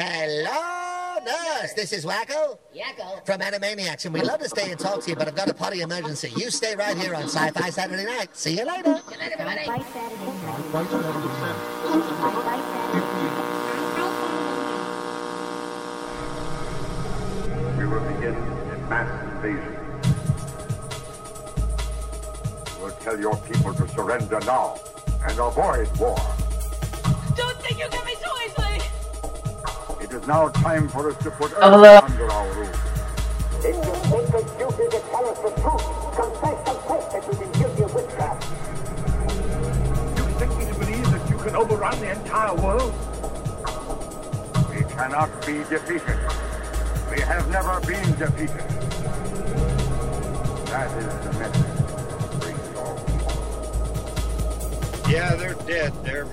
Hello, nurse. This is Wacko. Yakko. From Animaniacs, and we'd love to stay and talk to you, but I've got a potty emergency. You stay right here on Sci-Fi Saturday Night. See you later. See you later, everybody. Sci-Fi Saturday Night. Sci-Fi Saturday Night. We will begin a mass invasion. We'll tell your people to surrender now and avoid war. Don't think you get me so easily. It is now time for us to put Earth under our rule. If you think it's guilty to tell us the truth, confess that you've been guilty of witchcraft. You think me to believe that you can overrun the entire world? We cannot be defeated. We have never been defeated. That is the message. Brings all people. Yeah, they're dead. They're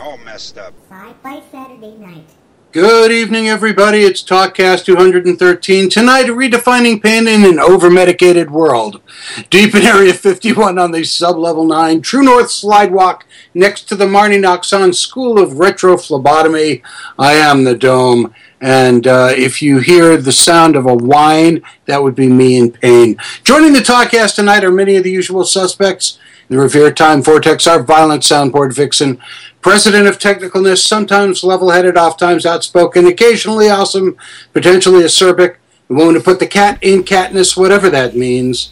all messed up. Sci-Fi Saturday Night. Good evening, everybody. It's TalkCast 213. Tonight, redefining pain in an over-medicated world. Deep in Area 51 on the sub-level 9 True North Slidewalk next to the Marnie Noxon School of Retrophlebotomy. I am the Dome. And if you hear the sound of a whine, that would be me in pain. Joining the TalkCast tonight are many of the usual suspects. The revered Time Vortex, our violent soundboard vixen, president of technicalness, sometimes level-headed, oft-times outspoken, occasionally awesome, potentially acerbic, the woman who put the cat in Katniss, whatever that means,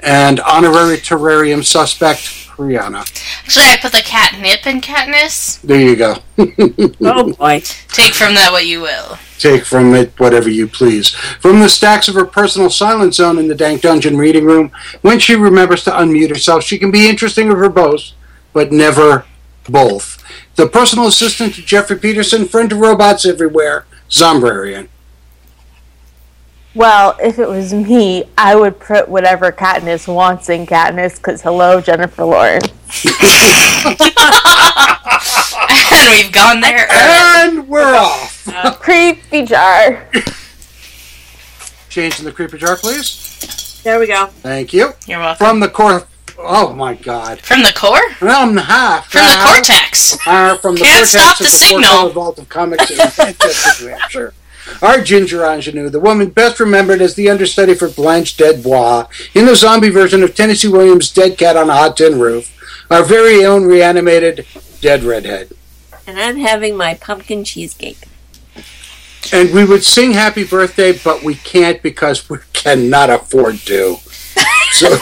and honorary terrarium suspect, Priyana. Actually, I put the catnip in Katniss. There you go. Oh, boy. Take from that what you will. Take from it whatever you please. From the stacks of her personal silent zone in the dank dungeon reading room, when she remembers to unmute herself, she can be interesting or verbose, but never both. The personal assistant to Jeffrey Peterson, friend of robots everywhere, Zombrarian. Well, if it was me, I would put whatever Katniss wants in Katniss, because hello, Jennifer Lawrence. And we've gone there. And we're off. Creepy jar. Change in the creepy jar, please. There we go. Thank you. You're welcome. From the core. Oh my God. From the core? From the half. From the cortex. From the can't cortex stop the signal. Vault of comics in Manchester, New Hampshire. Our ginger ingenue, the woman best remembered as the understudy for Blanche Deadbois in the zombie version of Tennessee Williams' Dead Cat on a Hot Tin Roof, our very own reanimated Dead Redhead. And I'm having my pumpkin cheesecake. And we would sing happy birthday, but we can't because we cannot afford to. So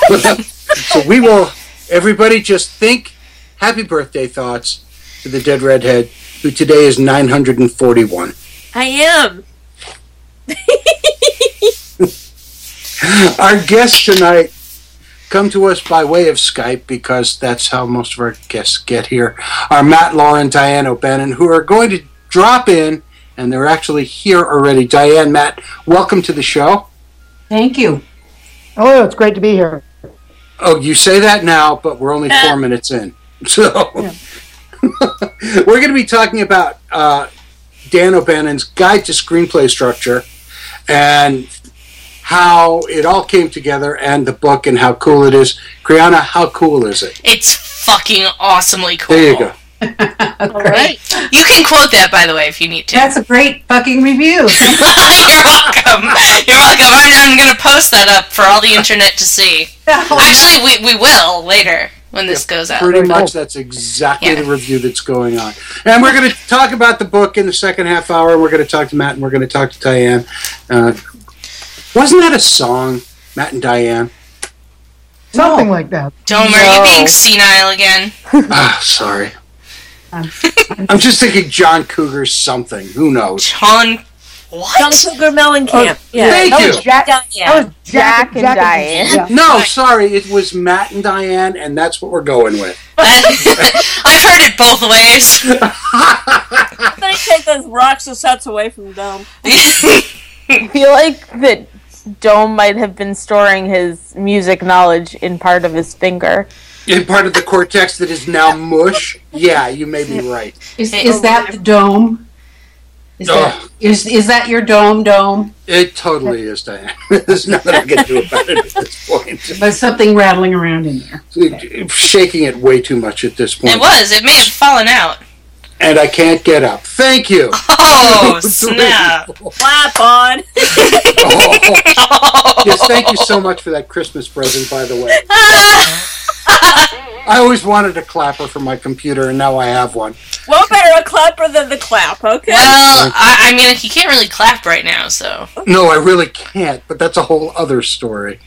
we will, everybody just think happy birthday thoughts to the Dead Redhead, who today is 941. I am. Our guests tonight come to us by way of Skype, because that's how most of our guests get here, are Matt, Laura, and Diane O'Bannon, who are going to drop in, and they're actually here already. Diane, Matt, welcome to the show. Thank you. Oh, it's great to be here. Oh, you say that now, but we're only 4 minutes in. So yeah. We're going to be talking about Dan O'Bannon's Guide to Screenplay Structure and how it all came together and the book and how cool it is. Priyana, how cool is it? It's fucking awesomely cool. There you go. All right. You can quote that, by the way, if you need to. That's a great fucking review. You're welcome. You're welcome. I'm going to post that up for all the internet to see. Actually, we will later. When this goes out. Pretty much that's exactly the review that's going on. And we're going to talk about the book in the second half hour. We're going to talk to Matt and we're going to talk to Diane. Wasn't that a song, Matt and Diane? Something like that. Dome, are you being senile again? Sorry. I'm just thinking John Cougar's something. Who knows? What? John Cougar Mellencamp. Thank you. That was Jack and Diane. Yeah. No, sorry. It was Matt and Diane, and that's what we're going with. I've heard it both ways. I'm going to take those rocks and sets away from the Dome. I feel like that Dome might have been storing his music knowledge in part of his finger. In part of the cortex that is now mush? Yeah, you may be right. Is that the Dome? Is that your dome? It totally is, Diane. There's nothing I can do about it at this point. There's something rattling around in there. Shaking it way too much at this point. It was. It may have fallen out. and I can't get up. Thank you. Oh, snap. Clap on. Oh. Yes, thank you so much for that Christmas present, by the way. I always wanted a clapper for my computer, and now I have one. Well, better a clapper than the clap, okay? Well, I mean, you can't really clap right now, so... No, I really can't, but that's a whole other story.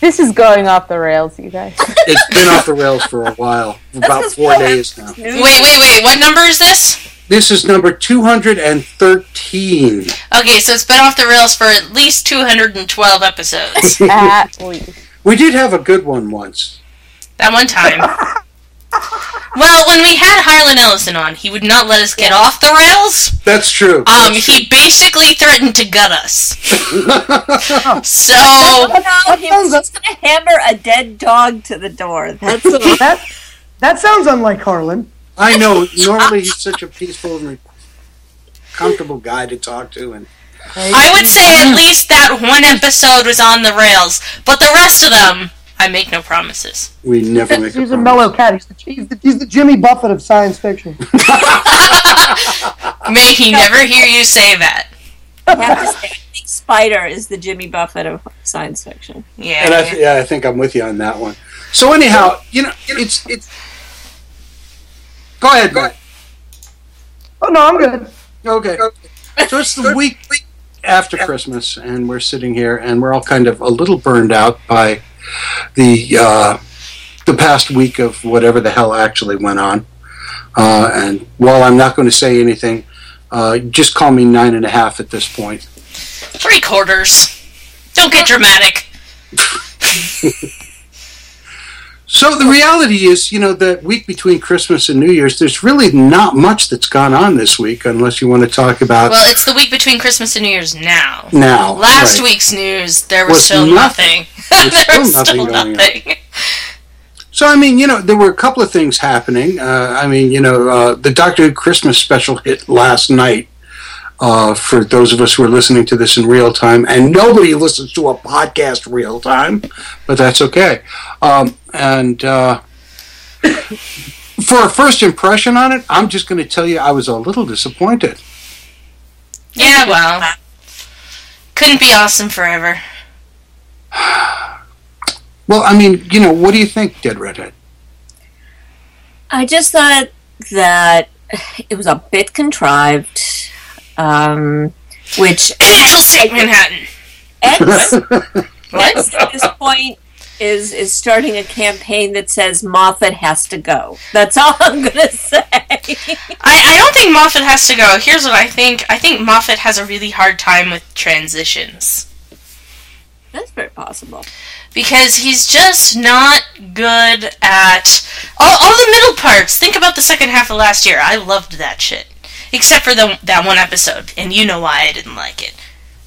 This is going off the rails, you guys. It's been off the rails for a while. About 4 days now. Wait. What number is this? This is number 213. Okay, so it's been off the rails for at least 212 episodes. At least. We did have a good one once. That one time. Well, when we had Harlan Ellison on, he would not let us get off the rails. That's true. He basically threatened to gut us. So... No, he was just going to hammer a dead dog to the door. That sounds unlike Harlan. I know. Normally he's such a peaceful and comfortable guy to talk to. And I would say at least that one episode was on the rails, but the rest of them... I make no promises. We never make a promise. He's a mellow cat. He's the Jimmy Buffett of science fiction. May he never hear you say that. I have to say, I think Spider is the Jimmy Buffett of science fiction. Yeah. And I think I'm with you on that one. So anyhow, it's... Go ahead, Matt. Oh, no, I'm good. Okay. So it's the week after Christmas, and we're sitting here, and we're all kind of a little burned out by... the past week of whatever the hell actually went on. And while I'm not going to say anything, just call me 9.5 at this point. 3/4. Don't get dramatic. So the reality is, that week between Christmas and New Year's, there's really not much that's gone on this week, unless you want to talk about... Well, it's the week between Christmas and New Year's now. Last week's news, there was still nothing. There was still nothing. So, there were a couple of things happening. The Doctor Who Christmas special hit last night, for those of us who are listening to this in real time. And nobody listens to a podcast real time, but that's okay. For a first impression on it, I'm just going to tell you I was a little disappointed. Yeah, well, couldn't be awesome forever. Well, what do you think, Dead Redhead? I just thought that it was a bit contrived, which... Exit Manhattan! Exit at this point is starting a campaign that says Moffat has to go. That's all I'm going to say. I don't think Moffat has to go. Here's what I think. I think Moffat has a really hard time with transitions. That's very possible. Because he's just not good at all the middle parts. Think about the second half of last year. I loved that shit. Except for that one episode. And you know why I didn't like it.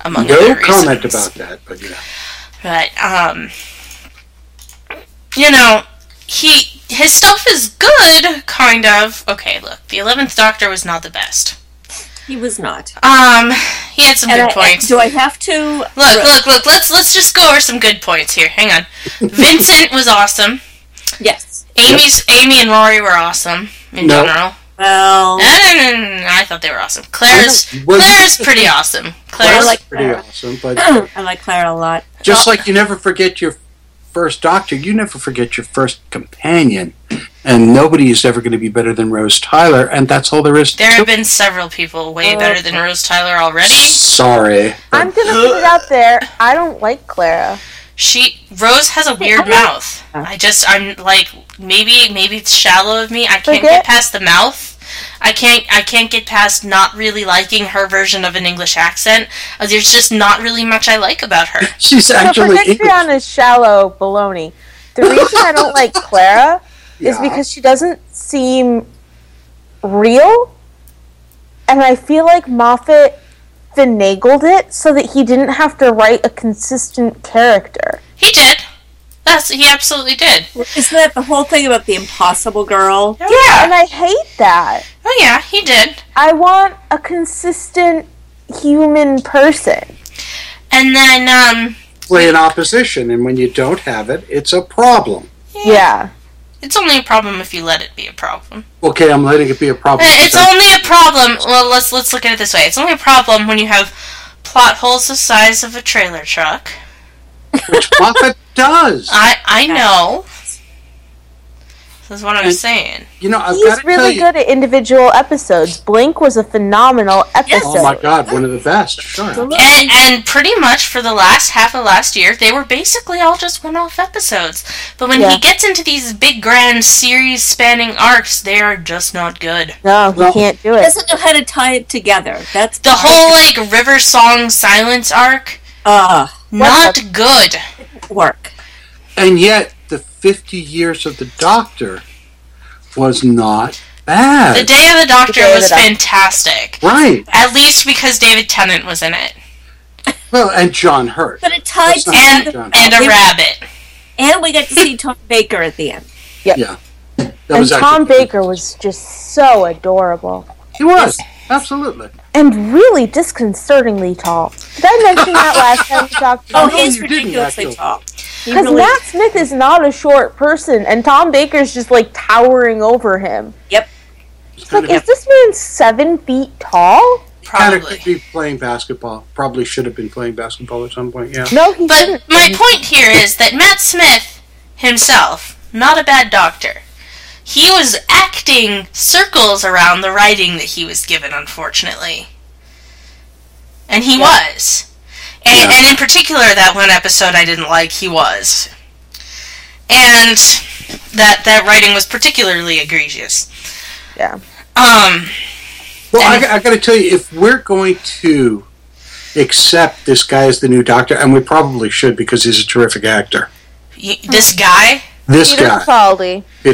Among other reasons. No comment about that, but yeah. But, his stuff is good, kind of. Okay, look. The 11th Doctor was not the best. He was not. He had some good points. Do I have to... Look, let's just go over some good points here. Hang on. Vincent was awesome. Yes. Amy and Rory were awesome, in general. Well... No, I thought they were awesome. Clara's pretty awesome. Clara's pretty awesome, but... I like Clara a lot. Just like you never forget your first Doctor, you never forget your first companion. And nobody is ever going to be better than Rose Tyler, and that's all there is to it. There have been several people way better than Rose Tyler already. Sorry. I'm going to put it out there. I don't like Clara. Rose has a weird mouth. I'm like, maybe it's shallow of me. I can't get past the mouth. I can't get past not really liking her version of an English accent. There's just not really much I like about her. She's actually English. Priyana is shallow baloney. The reason I don't like Clara... is because she doesn't seem real, and I feel like Moffat finagled it so that he didn't have to write a consistent character. He did. He absolutely did. Isn't that the whole thing about the impossible girl? Yeah, and I hate that. Oh yeah, he did. I want a consistent human person. And then, play an opposition, and when you don't have it, it's a problem. Yeah. It's only a problem if you let it be a problem. Okay, I'm letting it be a problem. It's only a problem. Well, let's look at it this way. It's only a problem when you have plot holes the size of a trailer truck. Which Moffat does. I know. That's what I'm saying. You know, I've got to tell you, he's really good at individual episodes. Blink was a phenomenal episode. Oh my god, one of the best. Sure. And pretty much for the last half of last year, they were basically all just one-off episodes. But when he gets into these big, grand, series-spanning arcs, they are just not good. No, he can't do it. He doesn't know how to tie it together. That's the whole like River Song Silence arc. Not good work. And yet, the 50 years of the Doctor was not bad. The Day of the Doctor was fantastic. Right. At least because David Tennant was in it. Well, and John Hurt. But it tied together. And a rabbit. And we got to see Tom Baker at the end. Yep. Yeah. And Tom Baker was just so adorable. He was. Absolutely. And really disconcertingly tall. Did I mention that last time we talked about him? Oh, he's ridiculously tall. Because Matt Smith is not a short person, and Tom Baker's just, like, towering over him. Yep. It's like, is this man 7 feet tall? Probably. He could be playing basketball. Probably should have been playing basketball at some point, yeah. No, he didn't. But my point here is that Matt Smith himself, not a bad doctor. He was acting circles around the writing that he was given, unfortunately. And he was. And in particular, that one episode I didn't like, he was. And that writing was particularly egregious. Yeah. Well, I got to tell you, if we're going to accept this guy as the new Doctor, and we probably should because he's a terrific actor. This guy? Peter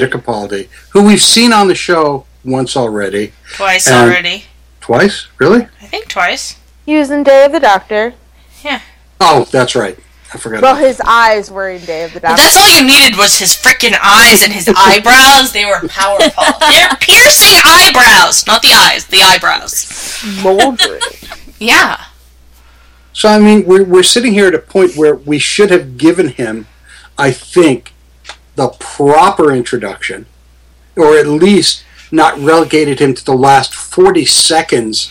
Capaldi, who we've seen on the show once already. Twice already. Twice? Really? I think twice. He was in Day of the Doctor. Yeah. Oh, that's right. I forgot. Well, his eyes were in Day of the Doctor. Well, that's all you needed was his frickin' eyes and his eyebrows. They were powerful. They're piercing eyebrows. Not the eyes, the eyebrows. Moldering. Yeah. So, I mean, we're sitting here at a point where we should have given him, I think, the proper introduction, or at least not relegated him to the last 40 seconds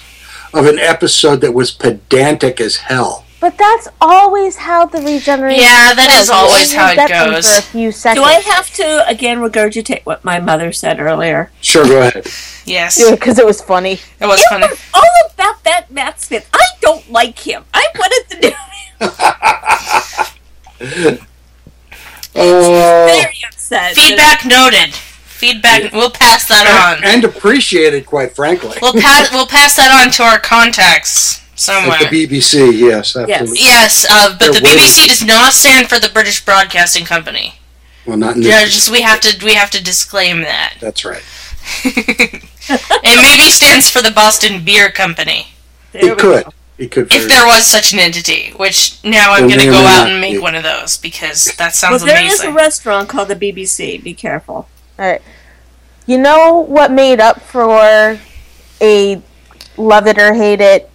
of an episode that was pedantic as hell. But that's always how the regeneration goes. For a few seconds. Do I have to, again, regurgitate what my mother said earlier? Sure, go ahead. Yes. Because it was funny. It was funny. All about that Matt Smith. I don't like him. I wanted to do him. Very upset. Feedback noted. Feedback. We'll pass that on. And appreciated, quite frankly. We'll pass that on to our contacts somewhere. At the BBC, yes. Absolutely. Yes, but the BBC does not stand for the British Broadcasting Company. Well, not in this. We have to disclaim that. That's right. It maybe stands for the Boston Beer Company. It could. If there was such an entity, which now I'm going to go out and make one of those, because that sounds amazing. Well, there is a restaurant called the BBC. Be careful. All right. You know what made up for a love it or hate it,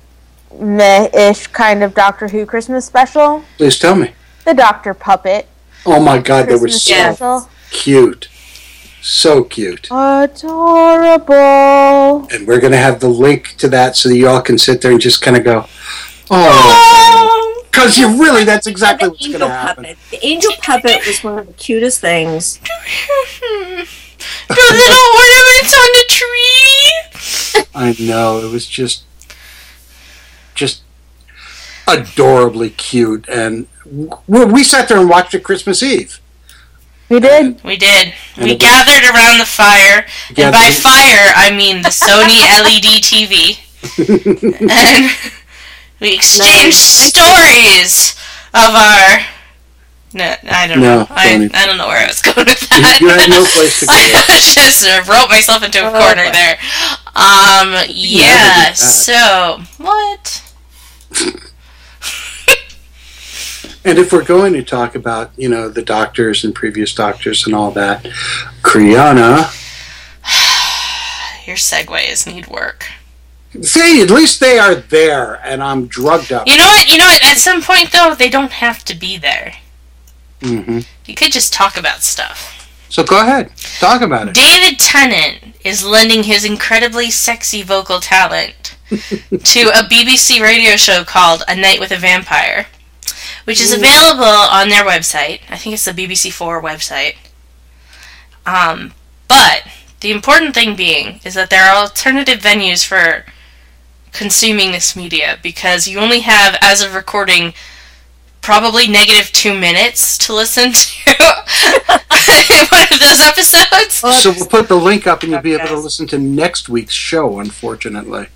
meh-ish kind of Doctor Who Christmas special? Please tell me. The Doctor Puppet. Oh my god, they were so cute. So cute. Adorable. And we're going to have the link to that so that y'all can sit there and just kind of go, oh. Because you really, that's exactly what's going to happen. The angel puppet was one of the cutest things. The little ornaments on the tree. I know. It was just adorably cute. And we sat there and watched it Christmas Eve. We did. We gathered around the fire. And by fire, I mean the Sony LED TV. And we exchanged stories of our... No, I don't know. I don't know where I was going with that. You had no place to go. I just wrote myself into a corner there. Yeah, so... What? And if we're going to talk about, the doctors and previous doctors and all that, Priyana. Your segues need work. See, at least they are there, and I'm drugged up. You know what? At some point, though, they don't have to be there. Mm-hmm. You could just talk about stuff. So go ahead. Talk about it. David Tennant is lending his incredibly sexy vocal talent to a BBC radio show called A Night with a Vampire, which is available on their website. I think it's the BBC4 website. But the important thing being is that there are alternative venues for consuming this media, because you only have, as of recording, probably negative 2 minutes to listen to one of those episodes. So we'll put the link up and you'll be able to listen to next week's show, unfortunately.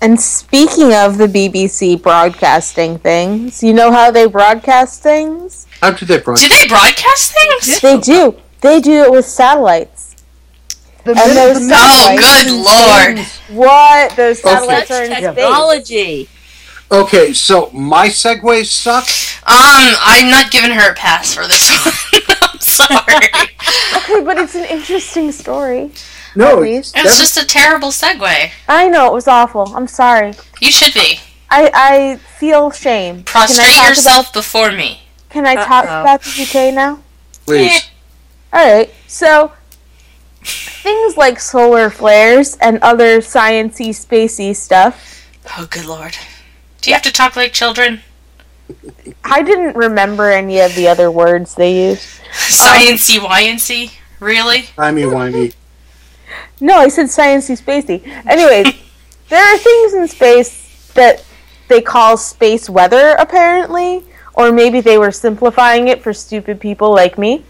And speaking of the BBC broadcasting things, you know how they broadcast things? How do they broadcast? Do they broadcast things? They do. They do it with satellites. Oh, good lord. What? Those satellites are in technology. Okay, so my segues suck? I'm not giving her a pass for this one. I'm sorry. Okay, but it's an interesting story. No, it's just a terrible segue. I know, it was awful. I'm sorry. You should be. I feel shame. Prostrate yourself before me. Can I talk about the UK now? Please. Alright, so things like solar flares and other science-y, spacey stuff. Oh, good lord. Do you have to talk like children? I didn't remember any of the other words they used. Science-y, wyancy? Really? Timey-wimey. No, I said science-y, spacey. Anyways, there are things in space that they call space weather, apparently. Or maybe they were simplifying it for stupid people like me.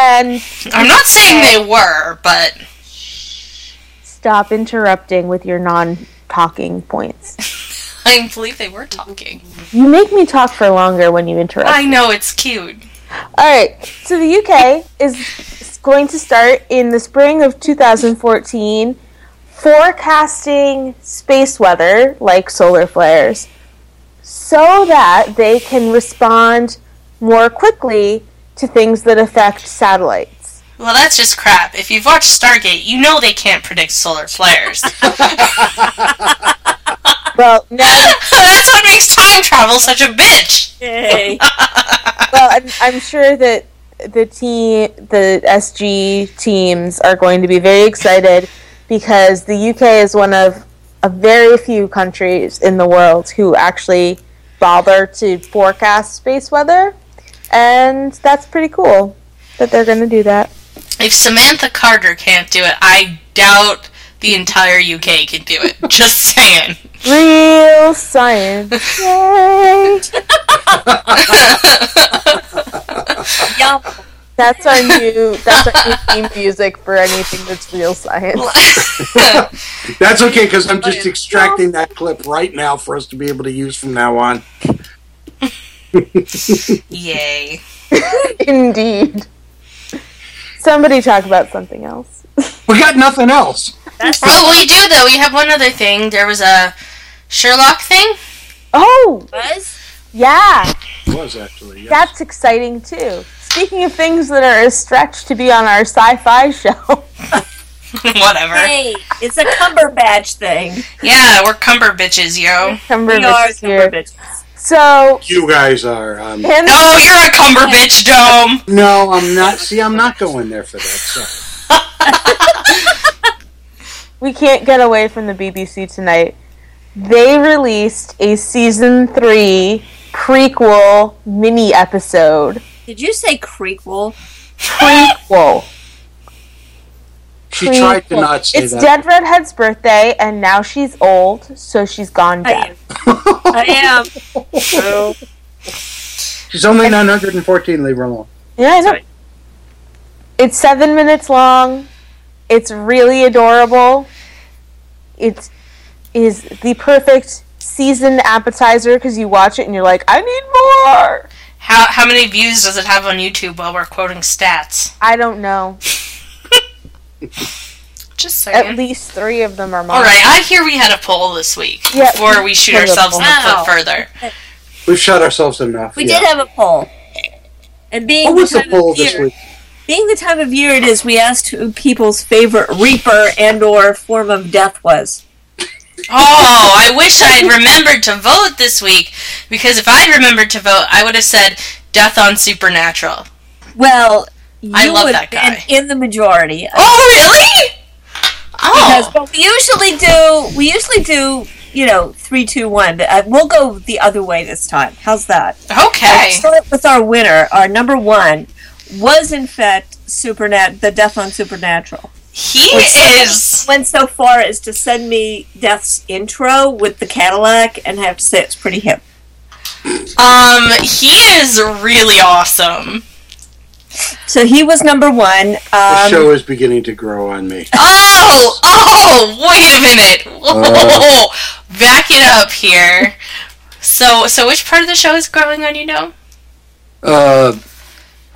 And I'm not saying they were, but stop interrupting with your non-talking points. I believe they were talking. You make me talk for longer when you interrupt. I know, it's cute. Alright, so the UK is going to start in the spring of 2014 forecasting space weather, like solar flares, so that they can respond more quickly to things that affect satellites. Well, that's just crap. If you've watched Stargate, you know they can't predict solar flares. Well, no. That's what makes time travel such a bitch. Yay. Well, I'm sure that the SG teams are going to be very excited, because the UK is one of a very few countries in the world who actually bother to forecast space weather. And that's pretty cool that they're going to do that. If Samantha Carter can't do it, I doubt the entire UK can do it. Just saying. Real science. Yay! Yup. That's our new theme music for anything that's real science. That's okay, because I'm just extracting that clip right now for us to be able to use from now on. Yay. Indeed. Somebody talk about something else. We got nothing else. Oh, we do, though. We have one other thing. There was a Sherlock thing. Oh. Was? Yeah. It was, actually, yes. That's exciting, too. Speaking of things that are a stretch to be on our sci-fi show. Whatever. Hey, it's a Cumberbitch thing. Yeah, we're Cumberbitches, yo. We are Cumberbitches. So you guys are. No, you're a Cumberbitch, Dome. No, I'm not. See, I'm not going there for that. Sorry. We can't get away from the BBC tonight. They released a season 3 prequel mini episode. Did you say crequel? Prequel. She tried to not say that. It's Dead Redhead's birthday, and now she's old, so she's gone deaf. I am. So. She's only 914, leave her alone. Yeah, I know. Sorry. It's 7 minutes long. It's really adorable. It is the perfect season appetizer, because you watch it and you're like, I need more! How many views does it have on YouTube while we're quoting stats? I don't know. Just saying. At least 3 of them are mine. Alright, I hear we had a poll this week before we shoot ourselves in the foot further. We've shot ourselves enough. We did have a poll. And being what was the poll this week? Being the time of year it is, we asked who people's favorite Reaper and/or form of death was. Oh, I wish I had remembered to vote this week, because if I'd remembered to vote, I would have said Death on Supernatural. Well, you I love would that guy. Have been in the majority. Oh, really? Oh. Because what we usually do, 3, 2, 1. But we'll go the other way this time. How's that? Okay. Let's start with our winner. Our number one was, in fact, the Death on Supernatural. He is... went so far as to send me Death's intro with the Cadillac, and I have to say it's pretty hip. He is really awesome. So he was number one. The show is beginning to grow on me. Oh, wait a minute. Whoa, back it up here. So which part of the show is growing on you now?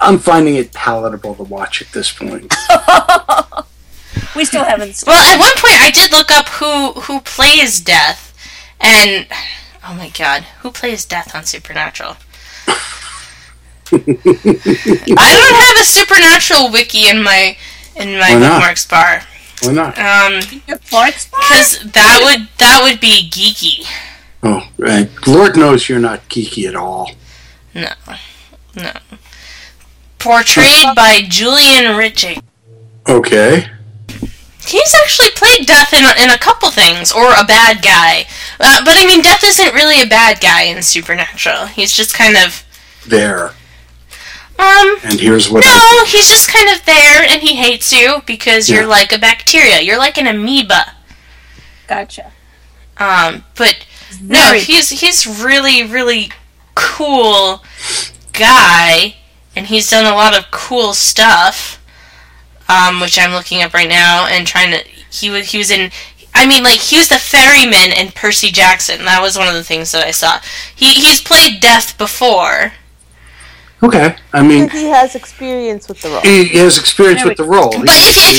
I'm finding it palatable to watch at this point. We still haven't started. Well, at one point I did look up who plays Death, and oh my god, who plays Death on Supernatural? I don't have a Supernatural wiki in my bookmarks bar. Why not? Your bookmarks bar? Because that would be geeky. Oh, right. Lord knows you're not geeky at all. No. Portrayed by Julian Riching. Okay. He's actually played Death in a couple things, or a bad guy. But I mean, Death isn't really a bad guy in Supernatural. He's just kind of there. And here's what. No, he's just kind of there, and he hates you because you're like a bacteria. You're like an amoeba. Gotcha. But no, he's really, really cool guy, and he's done a lot of cool stuff. Which I'm looking up right now and trying to. He was in. I mean, like, he was the ferryman in Percy Jackson. That was one of the things that I saw. He's played Death before. Okay, I mean, he has experience with the role. But if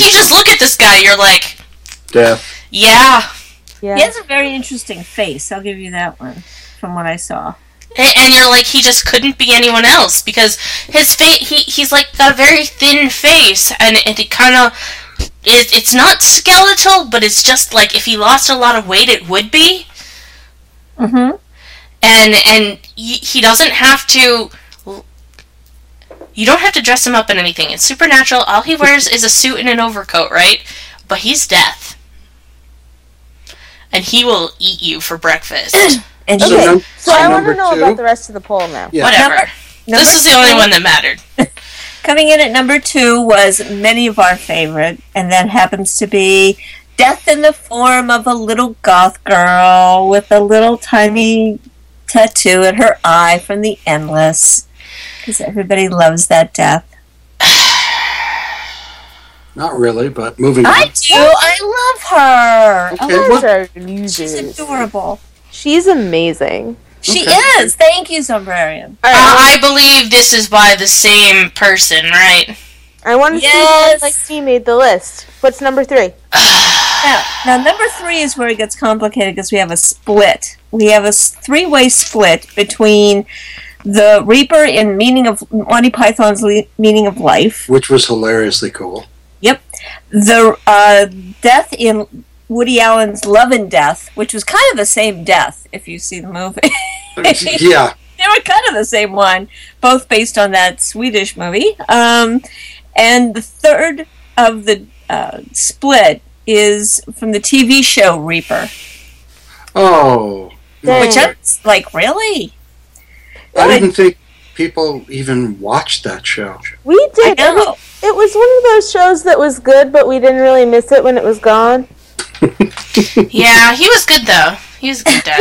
you just look at this guy, you're like, Death. Yeah. He has a very interesting face. I'll give you that one. From what I saw. And you're like, he just couldn't be anyone else, because his he's like got a very thin face, and it kind of, it's not skeletal, but it's just like, if he lost a lot of weight, it would be. Mm-hmm. And he doesn't have to, you don't have to dress him up in anything. It's Supernatural, all he wears is a suit and an overcoat, right? But he's Death. And he will eat you for breakfast. And okay, so I want to know about the rest of the poll now. Yeah. Whatever. This is the only one that mattered. Coming in at number two was many of our favorite, and that happens to be Death in the form of a little goth girl with a little tiny tattoo in her eye from the Endless. Because everybody loves that Death. Not really, but moving on. I do. I love her. Okay, I love her. She's adorable. She's amazing. She is. Thank you, Zombrarian. I believe this is by the same person, right? I want to see if she made the list. What's number three? Now, number three is where it gets complicated because we have a split. We have a three-way split between the Reaper in Monty Python's Meaning of Life. Which was hilariously cool. Yep. The Death in Woody Allen's Love and Death, which was kind of the same Death, if you see the movie. Yeah. They were kind of the same one, both based on that Swedish movie. And the third of the split is from the TV show Reaper. Oh. Which I'm like, really? I didn't think people even watched that show. We did. I know. It was one of those shows that was good, but we didn't really miss it when it was gone. Yeah, he was good though. He was a good dad.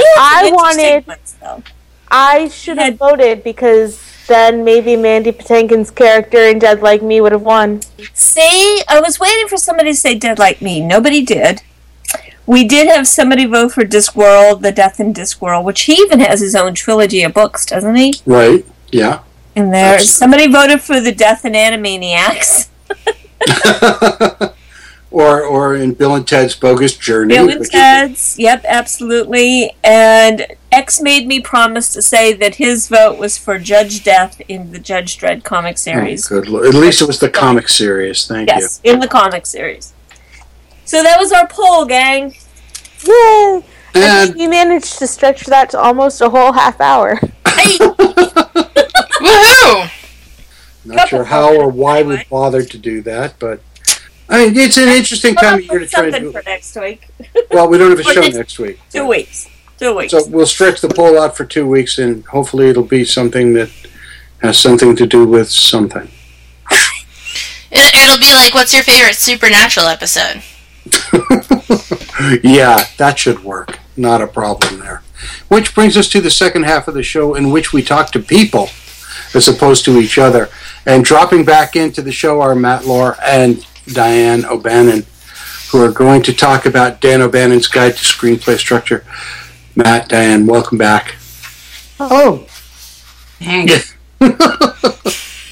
I should have voted, because then maybe Mandy Patinkin's character in Dead Like Me would have won. See, I was waiting for somebody to say Dead Like Me. Nobody did. We did have somebody vote for Discworld, the Death in Discworld, which he even has his own trilogy of books, doesn't he? Right. Yeah. And there's somebody voted for the Death in Animaniacs. Or in Bill and Ted's Bogus Journey. Bill and Ted's, yep, absolutely. And X made me promise to say that his vote was for Judge Death in the Judge Dredd comic series. Oh, good Lord. At least it was the comic series, thank you. Yes, in the comic series. So that was our poll, gang. Yay! And you managed to stretch that to almost a whole half hour. Woohoo! Not sure how or why we bothered to do that, but I mean, it's an interesting time of year to try to do it. For next week. Well, we don't have a show next week. 2 weeks. 2 weeks. So we'll stretch the poll out for 2 weeks, and hopefully it'll be something that has something to do with something. It'll be like, what's your favorite Supernatural episode? Yeah, that should work. Not a problem there. Which brings us to the second half of the show, in which we talk to people as opposed to each other. And dropping back into the show are Matt Lahr and Diane O'Bannon, who are going to talk about Dan O'Bannon's Guide to Screenplay Structure. Matt, Diane, welcome back. Oh. Thanks. I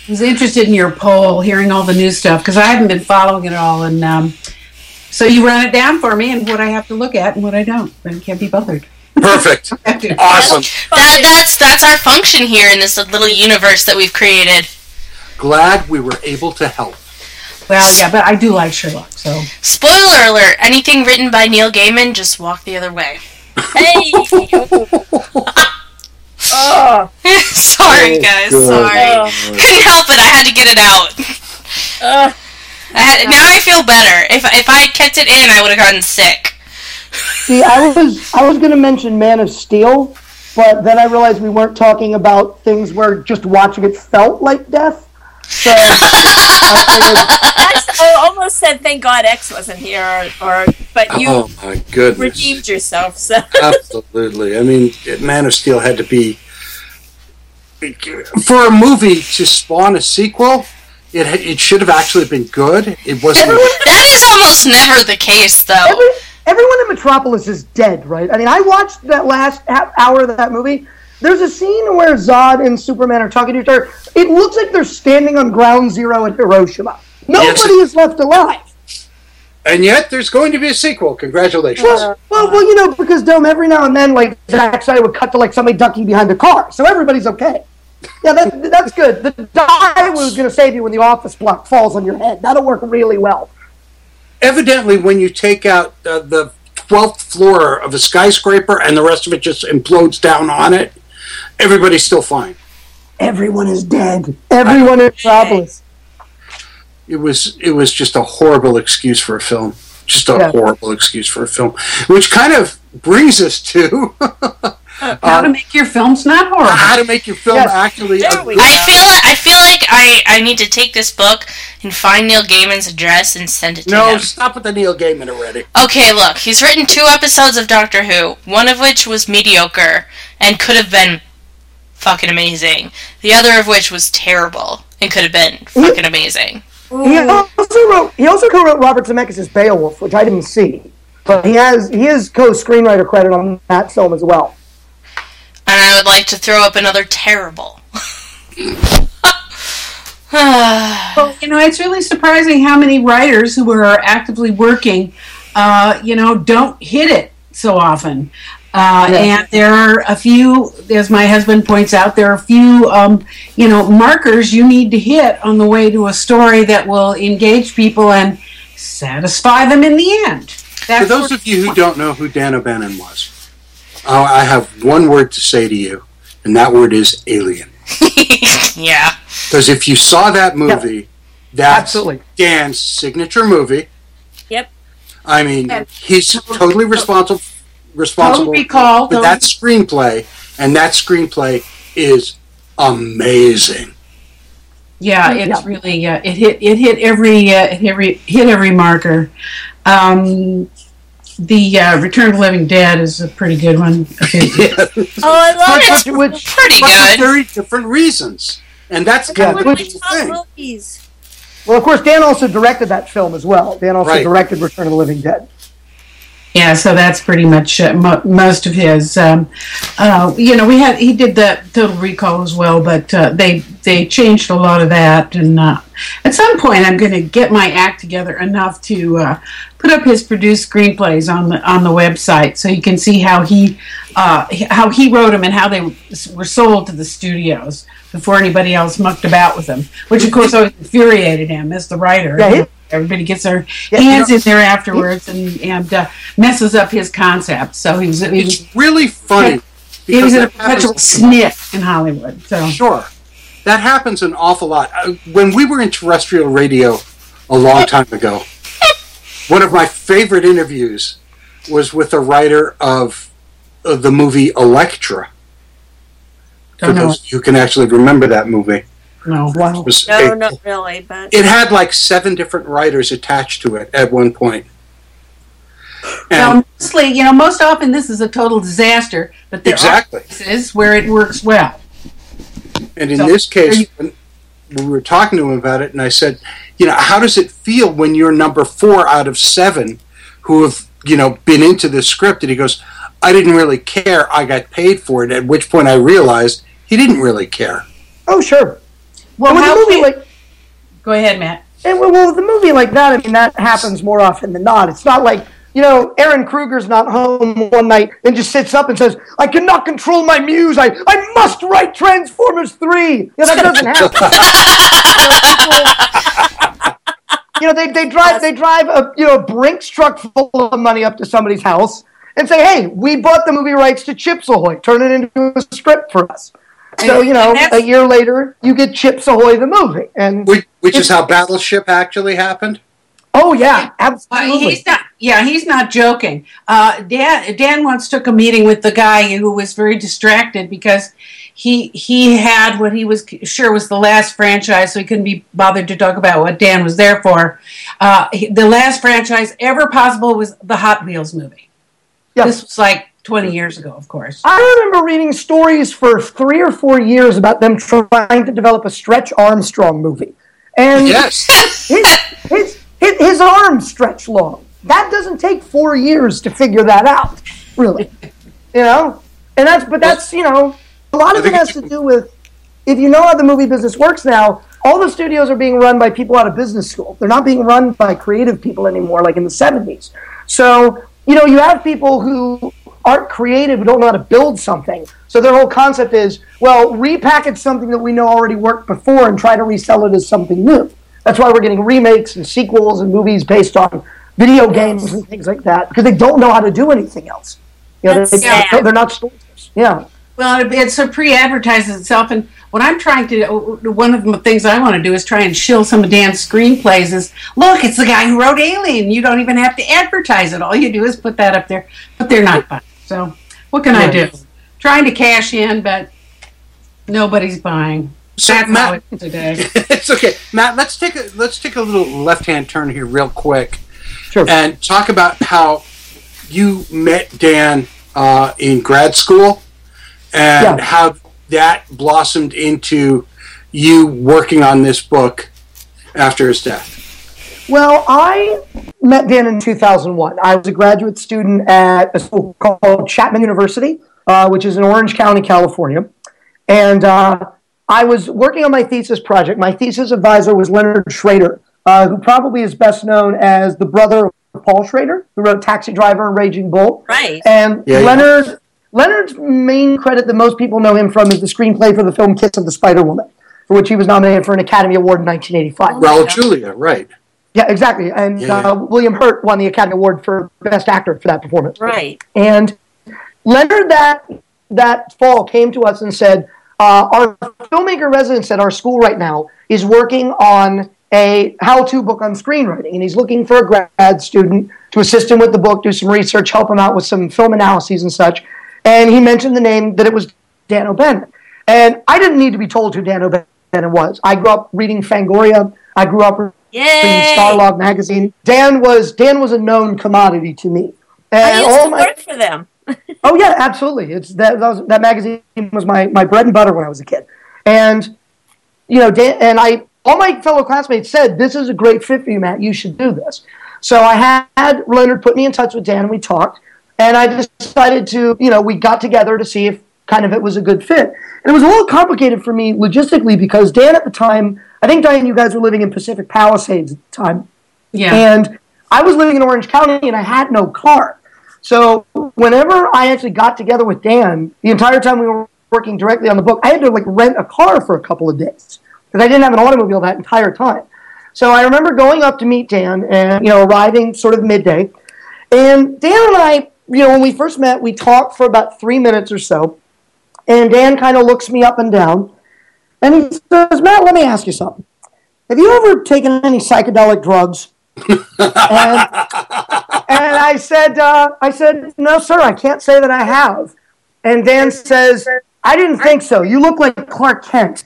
was interested in your poll, hearing all the new stuff, because I haven't been following it all, and so you run it down for me and what I have to look at and what I don't. I can't be bothered. Perfect. Awesome. That's our function here in this little universe that we've created. Glad we were able to help. Well, yeah, but I do like Sherlock, so... Spoiler alert! Anything written by Neil Gaiman, just walk the other way. Hey! Oh. Sorry, guys. God. Sorry. Couldn't help it. I had to get it out. Now I feel better. If I had kept it in, I would have gotten sick. See, I was going to mention Man of Steel, but then I realized we weren't talking about things where just watching it felt like death. So... I almost said, "Thank God X wasn't here," but you redeemed yourself. So. Absolutely, I mean, Man of Steel had to be for a movie to spawn a sequel. It should have actually been good. It wasn't. That is almost never the case, though. Everyone in Metropolis is dead, right? I mean, I watched that last half hour of that movie. There's a scene where Zod and Superman are talking to each other. It looks like they're standing on ground zero in Hiroshima. Nobody is left alive. And yet, there's going to be a sequel. Congratulations. Well, you know, because, Dome, every now and then, like, Zack Snyder would cut to, like, somebody ducking behind a car. So everybody's okay. Yeah, that's good. The die was going to save you when the office block falls on your head. That'll work really well. Evidently, when you take out the 12th floor of a skyscraper and the rest of it just implodes down on it, everybody's still fine. Everyone is dead. Everyone is jobless. It was just a horrible excuse for a film. Just a horrible excuse for a film. Which kind of brings us to... how to make your films not horrible. How to make your film actually... I feel like I need to take this book and find Neil Gaiman's address and send it to him. No, stop with the Neil Gaiman already. Okay, look. He's written 2 episodes of Doctor Who, one of which was mediocre and could have been fucking amazing. The other of which was terrible and could have been fucking amazing. He also co-wrote Robert Zemeckis' Beowulf, which I didn't see. But he has co-screenwriter credit on that film as well. And I would like to throw up another terrible. Well, you know, it's really surprising how many writers who are actively working, don't hit it so often. And there are a few, as my husband points out, there are a few, markers you need to hit on the way to a story that will engage people and satisfy them in the end. For those of you who don't know who Dan O'Bannon was, I have one word to say to you, and that word is alien. Yeah. Because if you saw that movie, that's absolutely Dan's signature movie. Yep. I mean, he's totally responsible for that screenplay, and that screenplay is amazing. Yeah, it's really it hit every marker. The Return of the Living Dead is a pretty good one. I love it. It's pretty good. For very different reasons, and that's kind of the thing. Movies. Well, of course, Dan also directed that film as well. Dan also directed Return of the Living Dead. Yeah, so that's pretty much most of his. He did the Total Recall as well, but they changed a lot of that. And at some point, I'm going to get my act together enough to put up his produced screenplays on the website, so you can see how he wrote them and how they were sold to the studios before anybody else mucked about with them. Which, of course, always infuriated him as the writer. Yeah, Everybody gets their hands in there afterwards and messes up his concept. So it's really funny. It was a perpetual sniff in Hollywood. So. Sure. That happens an awful lot. When we were in terrestrial radio a long time ago, one of my favorite interviews was with the writer of the movie Electra. For those who can actually remember that movie. No, wow. No, not really. But it had like 7 different writers attached to it at one point. Well, mostly, most often this is a total disaster, but there are cases where it works well. And in this case, when we were talking to him about it, and I said, how does it feel when you're number 4 out of 7 who have, been into this script? And he goes, I didn't really care. I got paid for it, at which point I realized he didn't really care. Oh, sure. Well, with a movie like... Go ahead, Matt. And with a movie like that, that happens more often than not. It's not like, Aaron Kruger's not home one night and just sits up and says, I cannot control my muse. I must write Transformers 3. That doesn't happen. They drive a Brinks truck full of money up to somebody's house and say, hey, we bought the movie rights to Chips Ahoy. Turn it into a script for us. So, a year later, you get Chips Ahoy the movie. And which is how Battleship actually happened? Oh, yeah, absolutely. He's not joking. Dan once took a meeting with the guy who was very distracted because he had what he was sure was the last franchise, so he couldn't be bothered to talk about what Dan was there for. The last franchise ever possible was the Hot Wheels movie. Yep. This was like 20 years ago, of course. I remember reading stories for 3 or 4 years about them trying to develop a Stretch Armstrong movie. And yes. His arms stretch long. That doesn't take 4 years to figure that out, really. And a lot of it has to do with, if you know how the movie business works now, all the studios are being run by people out of business school. They're not being run by creative people anymore, like in the 70s. So, you have people who aren't creative, who don't know how to build something. So their whole concept is, well, repackage something that we know already worked before and try to resell it as something new. That's why we're getting remakes and sequels and movies based on video games and things like that, because they don't know how to do anything else. They're not storytellers. Yeah. Well, it so pre-advertises itself, and what I'm trying to do, one of the things I want to do is try and shill some of Dan's screenplays is, look, it's the guy who wrote Alien. You don't even have to advertise it. All you do is put that up there, but they're not fun. So what can I do? Trying to cash in, but nobody's buying. So that's Matt, how today. It's okay, Matt. Let's take a little left-hand turn here, real quick, sure. And talk about how you met Dan in grad school and how that blossomed into you working on this book after his death. Well, I met Dan in 2001. I was a graduate student at a school called Chapman University, which is in Orange County, California. And I was working on my thesis project. My thesis advisor was Leonard Schrader, who probably is best known as the brother of Paul Schrader, who wrote Taxi Driver and Raging Bull. Right. And Leonard's main credit that most people know him from is the screenplay for the film Kiss of the Spider-Woman, for which he was nominated for an Academy Award in 1985. Raul Julia, right. Yeah, exactly. And William Hurt won the Academy Award for Best Actor for that performance. Right. And Leonard that fall came to us and said, our filmmaker residence at our school right now is working on a how-to book on screenwriting, and he's looking for a grad student to assist him with the book, do some research, help him out with some film analyses and such. And he mentioned the name that it was Dan O'Bannon. And I didn't need to be told who Dan O'Bannon was. I grew up reading Fangoria. I grew up reading Starlog magazine. Dan was a known commodity to me. And I used to work for them. Oh, yeah, absolutely. That magazine was my bread and butter when I was a kid. And, Dan, and I all my fellow classmates said, this is a great fit for you, Matt. You should do this. So I had Leonard put me in touch with Dan, and we talked. And I decided to, we got together to see if kind of it was a good fit. And it was a little complicated for me logistically because Dan at the time, I think, Diane, you guys were living in Pacific Palisades at the time. Yeah. And I was living in Orange County, and I had no car. So whenever I actually got together with Dan, the entire time we were working directly on the book, I had to rent a car for a couple of days because I didn't have an automobile that entire time. So I remember going up to meet Dan and, arriving sort of midday. And Dan and I, when we first met, we talked for about 3 minutes or so. And Dan kind of looks me up and down. And he says, "Matt, let me ask you something. Have you ever taken any psychedelic drugs?" And I said, "No, sir, I can't say that I have." And Dan says, "I didn't think so. You look like Clark Kent."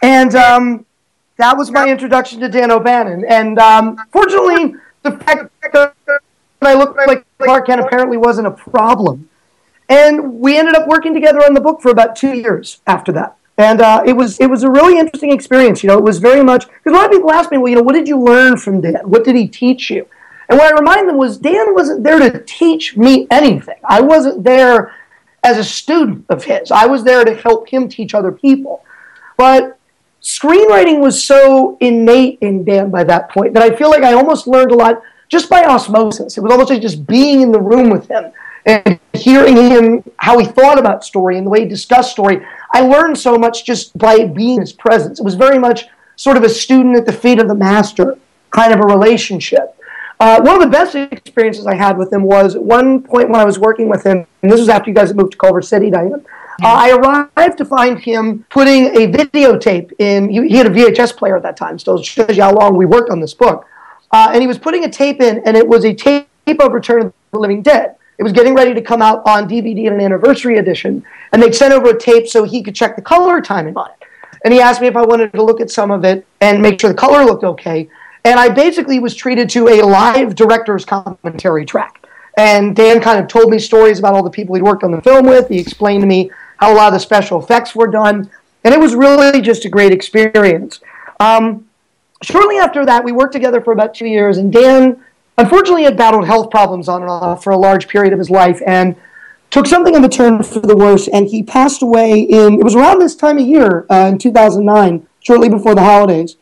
And that was my introduction to Dan O'Bannon. And fortunately, the fact that I looked like Clark Kent apparently wasn't a problem. And we ended up working together on the book for about 2 years after that. And it was a really interesting experience. It was very much, because a lot of people ask me, well, what did you learn from Dan? What did he teach you? And what I remind them was Dan wasn't there to teach me anything. I wasn't there as a student of his. I was there to help him teach other people. But screenwriting was so innate in Dan by that point that I feel like I almost learned a lot just by osmosis. It was almost like just being in the room with him and hearing him, how he thought about story and the way he discussed story. I learned so much just by being in his presence. It was very much sort of a student at the feet of the master kind of a relationship. One of the best experiences I had with him was at one point when I was working with him, and this was after you guys had moved to Culver City, Diane. I arrived to find him putting a videotape in. He had a VHS player at that time, so it shows you how long we worked on this book. And he was putting a tape in, and it was a tape of Return of the Living Dead. It was getting ready to come out on DVD in an anniversary edition, and they'd sent over a tape so he could check the color timing on it. And he asked me if I wanted to look at some of it and make sure the color looked okay. And I basically was treated to a live director's commentary track. And Dan kind of told me stories about all the people he'd worked on the film with. He explained to me how a lot of the special effects were done. And it was really just a great experience. Shortly after that, we worked together for about 2 years. And Dan, unfortunately, had battled health problems on and off for a large period of his life and took something of a turn for the worse. And he passed away it was around this time of year, in 2009, shortly before the holidays.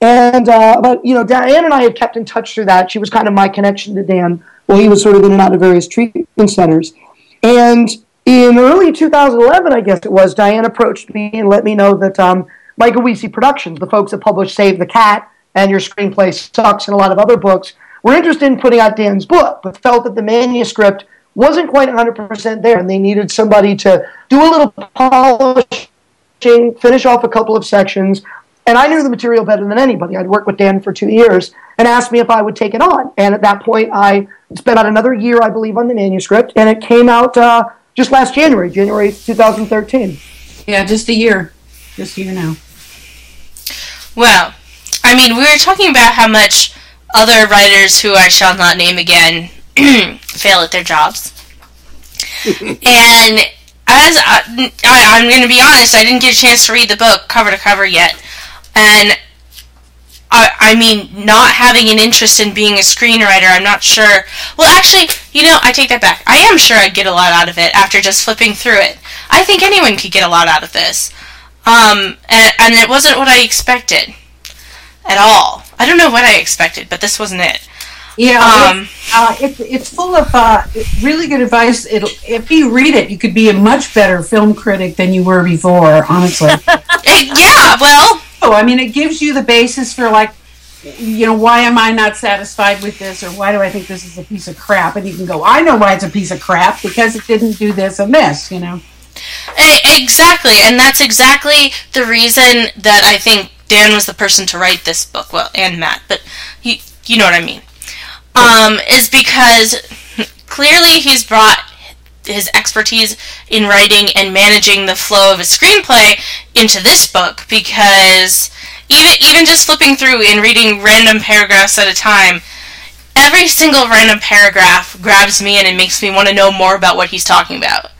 And Diane and I had kept in touch through that. She was kind of my connection to Dan while he was sort of in and out of various treatment centers. And in early 2011, I guess it was, Diane approached me and let me know that Michael Weesey Productions, the folks that published Save the Cat and Your Screenplay Sucks and a lot of other books, were interested in putting out Dan's book, but felt that the manuscript wasn't quite 100% there, and they needed somebody to do a little polishing, finish off a couple of sections. And I knew the material better than anybody. I'd worked with Dan for 2 years and asked me if I would take it on. And at that point, I spent out another year, I believe, on the manuscript. And it came out just last January 2013. Yeah, just a year. Just a year now. Well, I mean, we were talking about how much other writers who I shall not name again fail at their jobs. And as I'm going to be honest, I didn't get a chance to read the book cover to cover yet. And, I mean, not having an interest in being a screenwriter, I'm not sure. Well, actually, I take that back. I am sure I'd get a lot out of it after just flipping through it. I think anyone could get a lot out of this. And it wasn't what I expected at all. I don't know what I expected, but this wasn't it. Yeah, it's full of really good advice. If you read it, you could be a much better film critic than you were before, honestly. Yeah, well... I mean, it gives you the basis for, why am I not satisfied with this, or why do I think this is a piece of crap? And you can go, I know why it's a piece of crap, because it didn't do this and this, Exactly, and that's exactly the reason that I think Dan was the person to write this book, well, and Matt, but you know what I mean, is because clearly he's brought his expertise in writing and managing the flow of a screenplay into this book, because even just flipping through and reading random paragraphs at a time, every single random paragraph grabs me in and makes me want to know more about what he's talking about.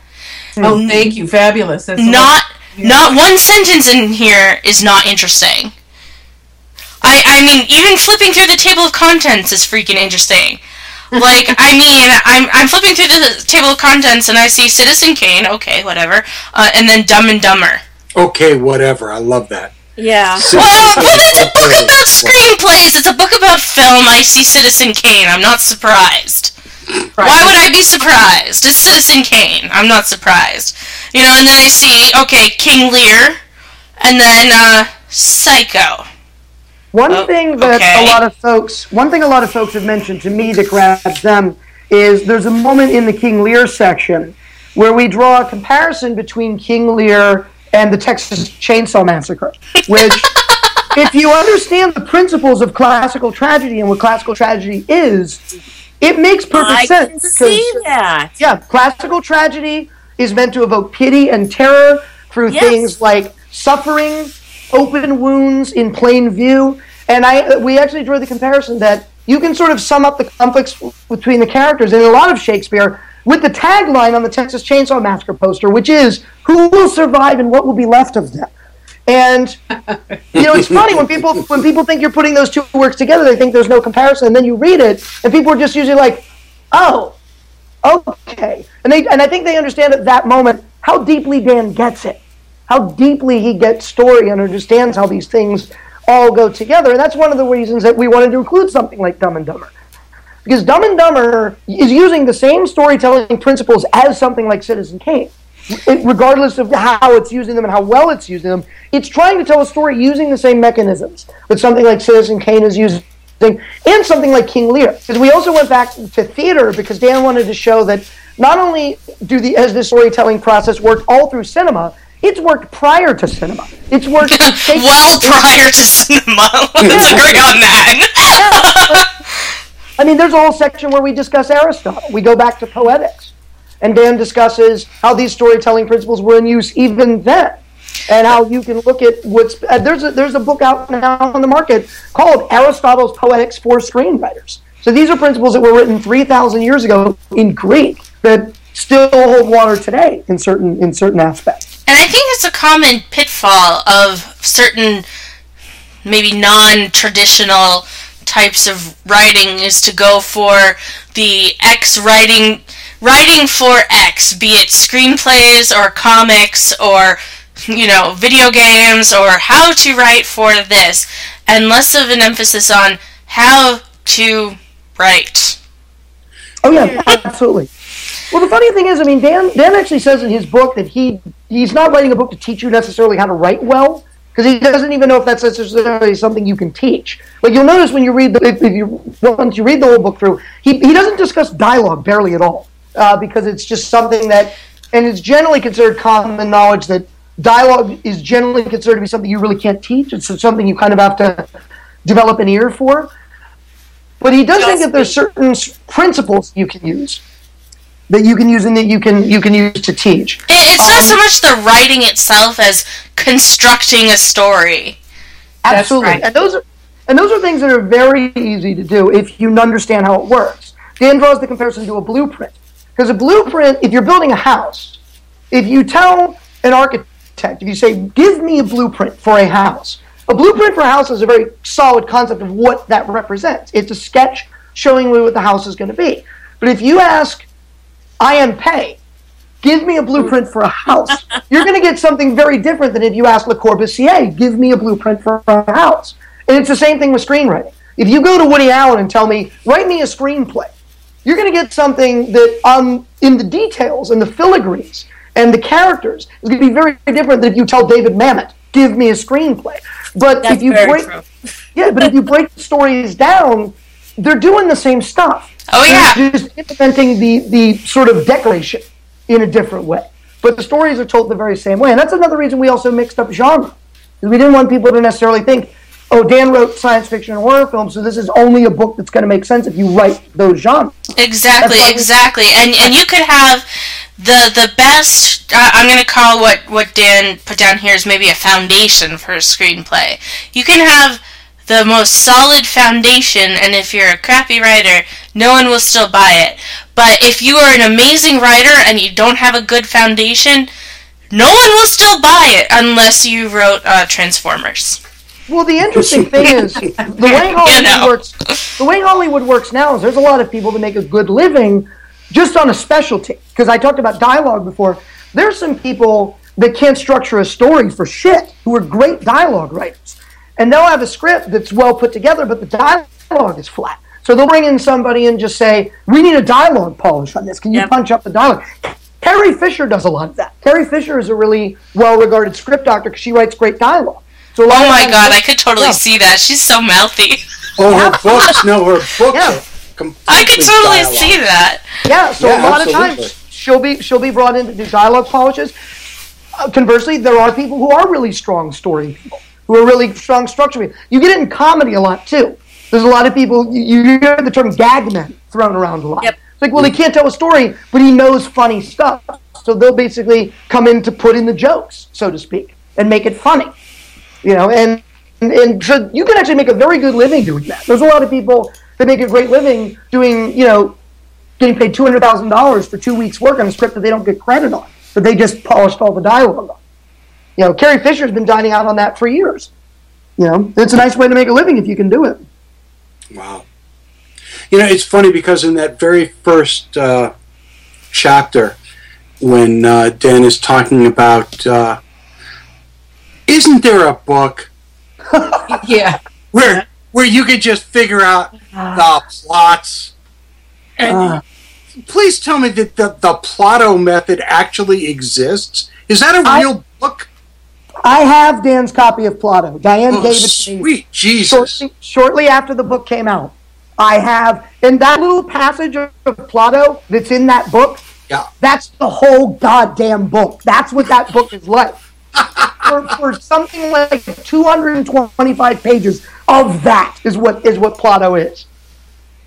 Oh, thank you. Fabulous. That's not one sentence in here is not interesting. I mean, even flipping through the table of contents is freaking interesting. I'm flipping through the table of contents and I see Citizen Kane, okay, whatever, and then Dumb and Dumber. Okay, whatever. I love that. Yeah. But it's a book about screenplays. It's a book about film. I see Citizen Kane. I'm not surprised. Right. Why would I be surprised? It's Citizen Kane. I'm not surprised. And then I see, okay, King Lear, and then Psycho. One thing a lot of folks have mentioned to me that grabs them is there's a moment in the King Lear section where we draw a comparison between King Lear and the Texas Chainsaw Massacre, which if you understand the principles of classical tragedy and what classical tragedy is, it makes perfect sense. I can see that. Yeah, classical tragedy is meant to evoke pity and terror through things like suffering, open wounds in plain view, and we actually drew the comparison that you can sort of sum up the conflicts between the characters in a lot of Shakespeare with the tagline on the Texas Chainsaw Massacre poster, which is, who will survive and what will be left of them? And, it's funny when people think you're putting those two works together, they think there's no comparison, and then you read it, and people are just usually like, oh, okay. And I think they understand at that moment how deeply Dan gets it, how deeply he gets story and understands how these things all go together. And that's one of the reasons that we wanted to include something like Dumb and Dumber. Because Dumb and Dumber is using the same storytelling principles as something like Citizen Kane. Regardless of how it's using them and how well it's using them, it's trying to tell a story using the same mechanisms that something like Citizen Kane is using and something like King Lear. Because we also went back to theater because Dan wanted to show that not only has this storytelling process worked all through cinema, it's worked prior to cinema. It's worked prior to cinema. Let's agree on that. I mean, there's a whole section where we discuss Aristotle. We go back to Poetics. And Dan discusses how these storytelling principles were in use even then. And how you can look at there's a book out now on the market called Aristotle's Poetics for Screenwriters. So these are principles that were written 3,000 years ago in Greek that still hold water today in certain aspects. And I think it's a common pitfall of certain maybe non-traditional types of writing is to go for the X writing for X, be it screenplays or comics or, video games or how to write for this, and less of an emphasis on how to write. Oh, yeah, absolutely. Well, the funny thing is, I mean, Dan actually says in his book that he's not writing a book to teach you necessarily how to write well, because he doesn't even know if that's necessarily something you can teach. But you'll notice when you read once you read the whole book through, he doesn't discuss dialogue barely at all, because it's just something that, and it's generally considered common knowledge that dialogue is generally considered to be something you really can't teach. It's something you kind of have to develop an ear for. But he does think that there's certain principles you can use. That you can use and that you can use to teach. It's not so much the writing itself as constructing a story. Absolutely, right. and those are things that are very easy to do if you understand how it works. Dan draws the comparison to a blueprint, because a blueprint, if you're building a house, if you tell an architect, if you say, "Give me a blueprint for a house," a blueprint for a house is a very solid concept of what that represents. It's a sketch showing what the house is going to be. But if you ask Ian Pei, give me a blueprint for a house, you're going to get something very different than if you ask Le Corbusier, give me a blueprint for a house. And it's the same thing with screenwriting. If you go to Woody Allen and tell me, write me a screenplay, you're going to get something that in the details and the filigrees and the characters is going to be very different than if you tell David Mamet, give me a screenplay. But that's if you break the stories down, they're doing the same stuff. Oh, yeah. Just implementing the sort of decoration in a different way. But the stories are told the very same way. And that's another reason we also mixed up genre. Because we didn't want people to necessarily think, oh, Dan wrote science fiction and horror films, so this is only a book that's going to make sense if you write those genres. Exactly. And you could have the best, I'm going to call what Dan put down here is maybe a foundation for a screenplay. You can have the most solid foundation, and if you're a crappy writer, no one will still buy it. But if you are an amazing writer and you don't have a good foundation, no one will still buy it unless you wrote Transformers. Well, the interesting thing is the way Hollywood works now is there's a lot of people that make a good living just on a specialty. Because I talked about dialogue before. There's some people that can't structure a story for shit who are great dialogue writers. And they'll have a script that's well put together, but the dialogue is flat. So they'll bring in somebody and just say, we need a dialogue polish on this. Can you punch up the dialogue? Carrie Fisher does a lot of that. Carrie Fisher is a really well-regarded script doctor because she writes great dialogue. So oh my God, I could totally see that. She's so mouthy. Oh, her books. No, her books. Yeah. I could totally see that. Yeah. So a lot of times she'll be brought in to do dialogue polishes. Conversely, there are people who are really strong story people, who are really strong structure people. You get it in comedy a lot too. There's a lot of people, you hear the term gag men thrown around a lot. Yep. It's like, well, he can't tell a story, but he knows funny stuff. So they'll basically come in to put in the jokes, so to speak, and make it funny. You know, and so you can actually make a very good living doing that. There's a lot of people that make a great living doing, you know, getting paid $200,000 for 2 weeks' work on a script that they don't get credit on, but they just polished all the dialogue on. You know, Carrie Fisher's been dining out on that for years. You know, it's a nice way to make a living if you can do it. Wow. You know, it's funny because in that very first chapter, when Dan is talking about, isn't there a book where you could just figure out the plots? And please tell me that the Plotto method actually exists. Is that a real book? I have Dan's copy of Plotto. Diane gave it to me. Sweet Jesus. Shortly after the book came out. I have, in that little passage of Plotto that's in that book, that's the whole goddamn book. That's what that book is like. for something like 225 pages of that is what Plotto is.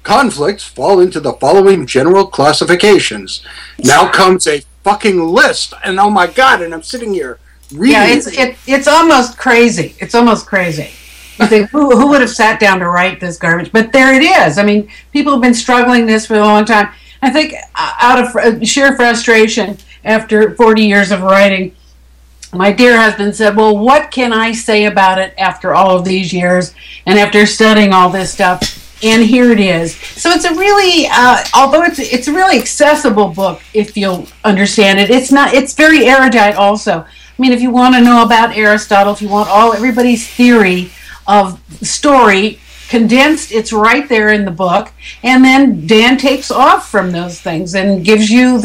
Conflicts fall into the following general classifications. Now comes a fucking list, and oh my God, and I'm sitting here reading. Yeah, it's almost crazy. It's almost crazy. You think, who would have sat down to write this garbage? But there it is. I mean, people have been struggling this for a long time. I think out of sheer frustration after 40 years of writing, my dear husband said, well, what can I say about it after all of these years and after studying all this stuff? And here it is. So it's a really, although it's a really accessible book if you'll understand it. It's not. It's very erudite also. I mean, if you want to know about Aristotle, if you want everybody's theory of story condensed, it's right there in the book. And then Dan takes off from those things and gives you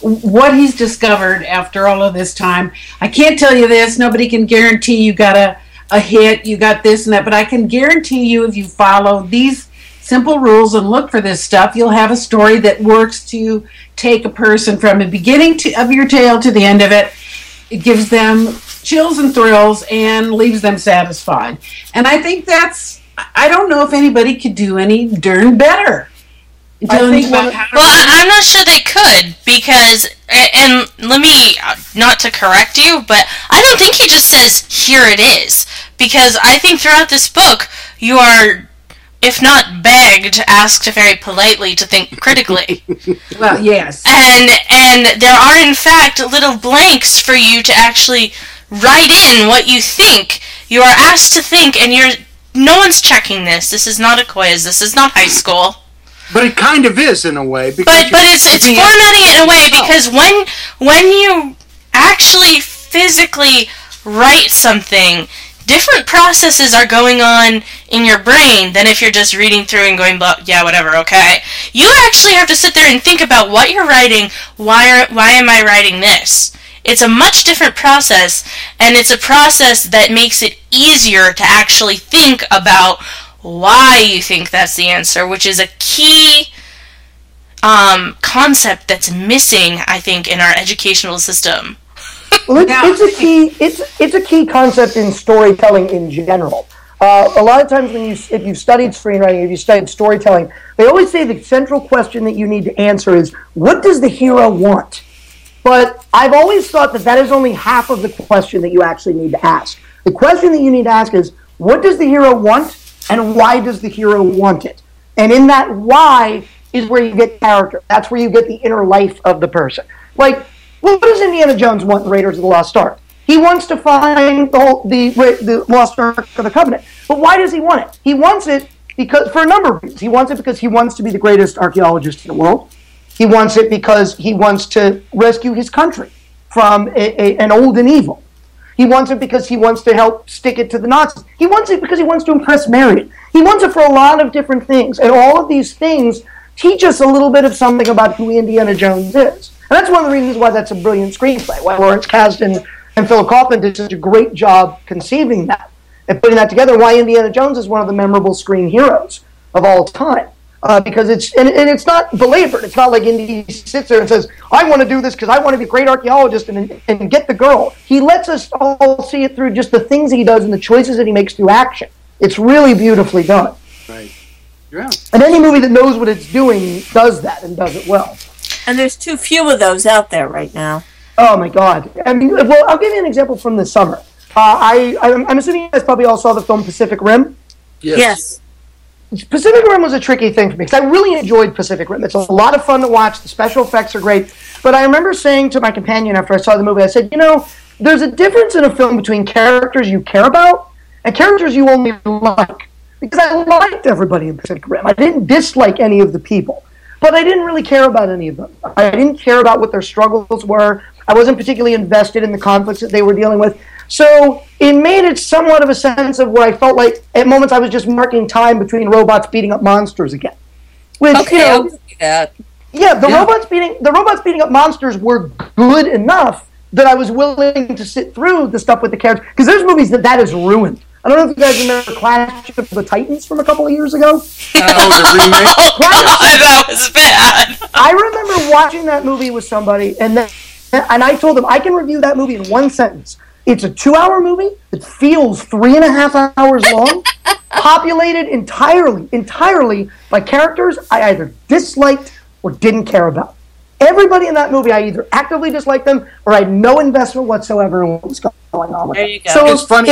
what he's discovered after all of this time. I can't tell you this, nobody can guarantee you got a hit, you got this and that, but I can guarantee you if you follow these simple rules and look for this stuff, you'll have a story that works to take a person from the beginning of your tale to the end of it. It gives them chills and thrills and leaves them satisfied. And I think I don't know if anybody could do any darn better. I'm not sure they could because, and let me, not to correct you, but I don't think he just says, here it is. Because I think throughout this book, you are, if not begged, asked very politely to think critically. Well, yes. And there are, in fact, little blanks for you to actually write in what you think. You are asked to think, and no one's checking this. This is not a quiz. This is not high school. But it kind of is, in a way. But it's formatting it in a way, because when you actually physically write something, different processes are going on in your brain than if you're just reading through and going, yeah, whatever, okay. You actually have to sit there and think about what you're writing. Why am I writing this? It's a much different process, and it's a process that makes it easier to actually think about why you think that's the answer, which is a key concept that's missing, I think, in our educational system. Well, it's a key concept in storytelling in general. A lot of times, if you've studied screenwriting, if you've studied storytelling, they always say the central question that you need to answer is, what does the hero want? But I've always thought that is only half of the question that you actually need to ask. The question that you need to ask is, what does the hero want, and why does the hero want it? And in that why is where you get character. That's where you get the inner life of the person. Like, what does Indiana Jones want in Raiders of the Lost Ark? He wants to find the Lost Ark of the Covenant. But why does he want it? He wants it because, for a number of reasons. He wants it because he wants to be the greatest archaeologist in the world. He wants it because he wants to rescue his country from an old and evil. He wants it because he wants to help stick it to the Nazis. He wants it because he wants to impress Marion. He wants it for a lot of different things. And all of these things teach us a little bit of something about who Indiana Jones is. And that's one of the reasons why that's a brilliant screenplay, why Lawrence Kasdan and Philip Kaufman did such a great job conceiving that. and putting that together, why Indiana Jones is one of the memorable screen heroes of all time. Because it's, and it's not belabored. It's not like Indy sits there and says, I want to do this because I want to be a great archaeologist and get the girl. He lets us all see it through just the things that he does and the choices that he makes through action. It's really beautifully done. Right. Yeah. And any movie that knows what it's doing does that and does it well. And there's too few of those out there right now. Oh, my God. I mean, well, I'll give you an example from this summer. I'm assuming you guys probably all saw the film Pacific Rim. Yes. Pacific Rim was a tricky thing for me because I really enjoyed Pacific Rim. It's a lot of fun to watch. The special effects are great. But I remember saying to my companion after I saw the movie, I said, you know, there's a difference in a film between characters you care about and characters you only like. Because I liked everybody in Pacific Rim. I didn't dislike any of the people. But I didn't really care about any of them. I didn't care about what their struggles were. I wasn't particularly invested in the conflicts that they were dealing with. So it made it somewhat of a sense of where I felt like at moments I was just marking time between robots beating up monsters again. Which, okay, you know, I'll do that. Yeah, the robots beating up monsters were good enough that I was willing to sit through the stuff with the characters. Because there's movies that is ruined. I don't know if you guys remember Clash of the Titans from a couple of years ago. The remake. Oh, God, that was bad. I remember watching that movie with somebody, and I told them, I can review that movie in one sentence. It's a 2-hour movie that feels 3.5 hours long, populated entirely by characters I either disliked or didn't care about. Everybody in that movie, I either actively disliked them or I had no investment whatsoever in what was going on with them. There you go. So it's funny.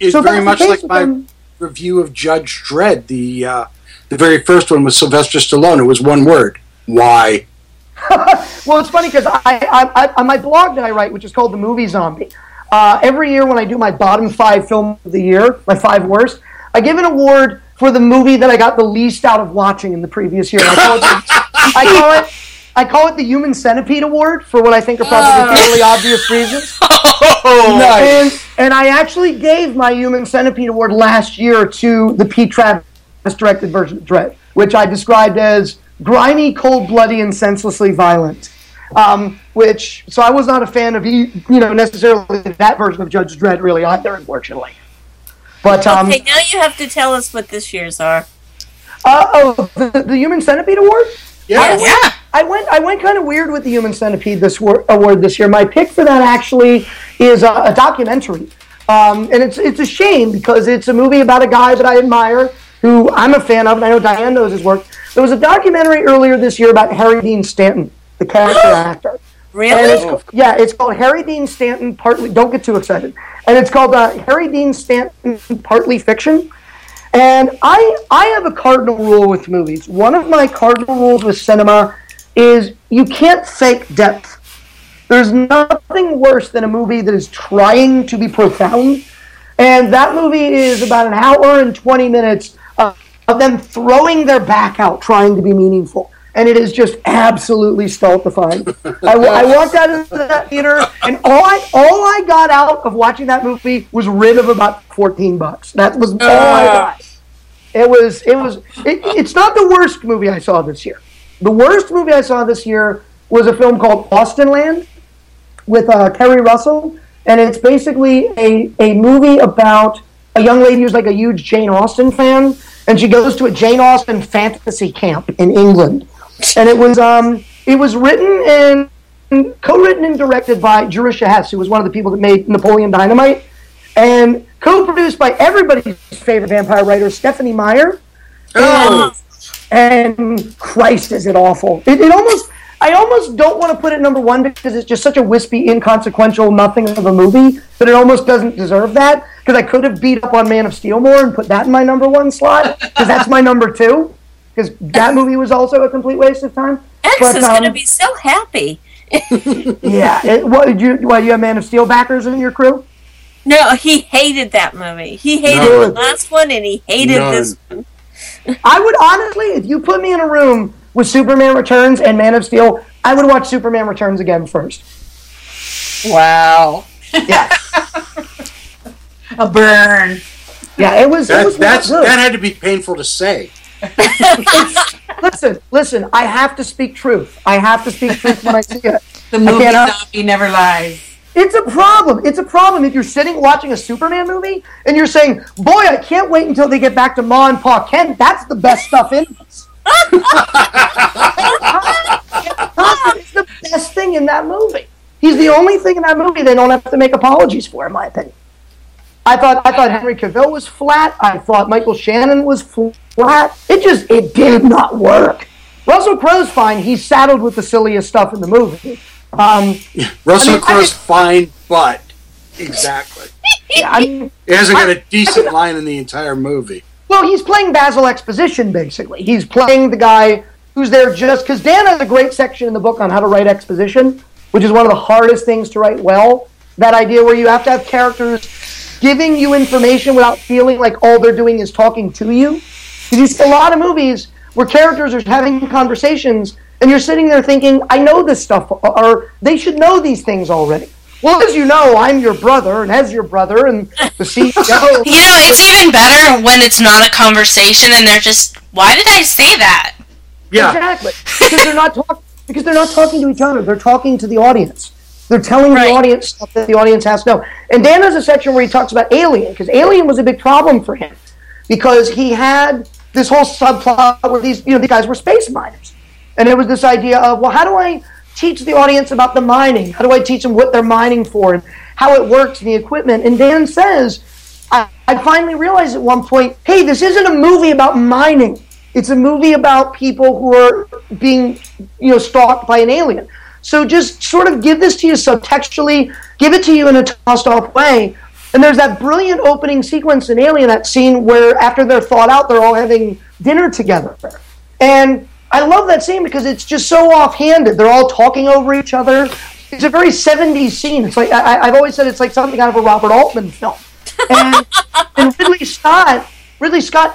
It's so very much like my review of Judge Dredd. The very first one was Sylvester Stallone. It was one word. Why? Well, it's funny because I on my blog that I write, which is called The Movie Zombie, every year when I do my bottom 5 film of the year, my 5 worst, I give an award for the movie that I got the least out of watching in the previous year. I call it the Human Centipede Award for what I think are probably fairly obvious reasons. Oh, nice. And I actually gave my Human Centipede Award last year to the Pete Travis directed version of Dredd, which I described as grimy, cold-bloody, and senselessly violent. So I was not a fan of necessarily that version of Judge Dredd really either, unfortunately. But okay, now you have to tell us what this year's are. The Human Centipede Award? Yes. I went kind of weird with the Human Centipede award this year. My pick for that actually is a documentary, and it's a shame because it's a movie about a guy that I admire, who I'm a fan of, and I know Diane knows his work. There was a documentary earlier this year about Harry Dean Stanton, the character actor. Really? It's called Harry Dean Stanton Partly. Don't get too excited. And it's called Harry Dean Stanton Partly Fiction. And I have a cardinal rule with movies. One of my cardinal rules with cinema is you can't fake depth. There's nothing worse than a movie that is trying to be profound. And that movie is about 1 hour and 20 minutes of them throwing their back out trying to be meaningful. And it is just absolutely stultifying. I walked out of that theater, and all I got out of watching that movie was rid of about $14. That was all I got. It's not the worst movie I saw this year. The worst movie I saw this year was a film called Austin Land with Kerry Russell, and it's basically a movie about a young lady who's like a huge Jane Austen fan, and she goes to a Jane Austen fantasy camp in England. And it was written and co-written and directed by Jerusha Hess, who was one of the people that made Napoleon Dynamite, and co-produced by everybody's favorite vampire writer, Stephenie Meyer. Oh. And Christ, is it awful. I almost don't want to put it number one because it's just such a wispy, inconsequential nothing of a movie, but it almost doesn't deserve that because I could have beat up on Man of Steel more and put that in my number one slot because that's my number two because that movie was also a complete waste of time. X is going to be so happy. Yeah. You have Man of Steel backers in your crew? No, he hated that movie. He hated the last one and he hated this one. I would honestly, if you put me in a room with Superman Returns and Man of Steel, I would watch Superman Returns again first. Wow. Yeah. A burn. Yeah, that had to be painful to say. Listen, I have to speak truth. I have to speak truth when I see it. The movie zombie never lies. It's a problem. It's a problem if you're sitting watching a Superman movie and you're saying, boy, I can't wait until they get back to Ma and Pa Kent. That's the best stuff in this. It's the best thing in that movie. He's the only thing in that movie they don't have to make apologies for, in my opinion. I thought Henry Cavill was flat. I thought Michael Shannon was flat. It did not work. Russell Crowe's fine. He's saddled with the silliest stuff in the movie. Russell Crowe's fine, but exactly. Yeah, he hasn't got a decent line in the entire movie. Well, he's playing Basil Exposition, basically. He's playing the guy who's there just because Dan has a great section in the book on how to write exposition, which is one of the hardest things to write well. That idea where you have to have characters giving you information without feeling like all they're doing is talking to you. Because you see a lot of movies where characters are having conversations and you're sitting there thinking, I know this stuff, or they should know these things already. Well, as you know, I'm your brother, and as your brother, and the CEO. Yeah, it's even better when it's not a conversation and they're just, why did I say that? Yeah. Exactly. Because they're not talking to each other. They're talking to the audience. They're telling the audience stuff that the audience has to know. And Dan has a section where he talks about Alien, because Alien was a big problem for him. Because he had this whole subplot where these guys were space miners. And it was this idea of, well, how do I teach the audience about the mining? How do I teach them what they're mining for and how it works and the equipment? And Dan says, I finally realized at one point, hey, this isn't a movie about mining. It's a movie about people who are being, stalked by an alien. So just sort of give this to you subtextually, give it to you in a tossed-off way. And there's that brilliant opening sequence in Alien, that scene where after they're thawed out, they're all having dinner together. And I love that scene because it's just so offhanded. They're all talking over each other. It's a very 70s scene. It's like I've always said it's like something out of a Robert Altman film. And Ridley Scott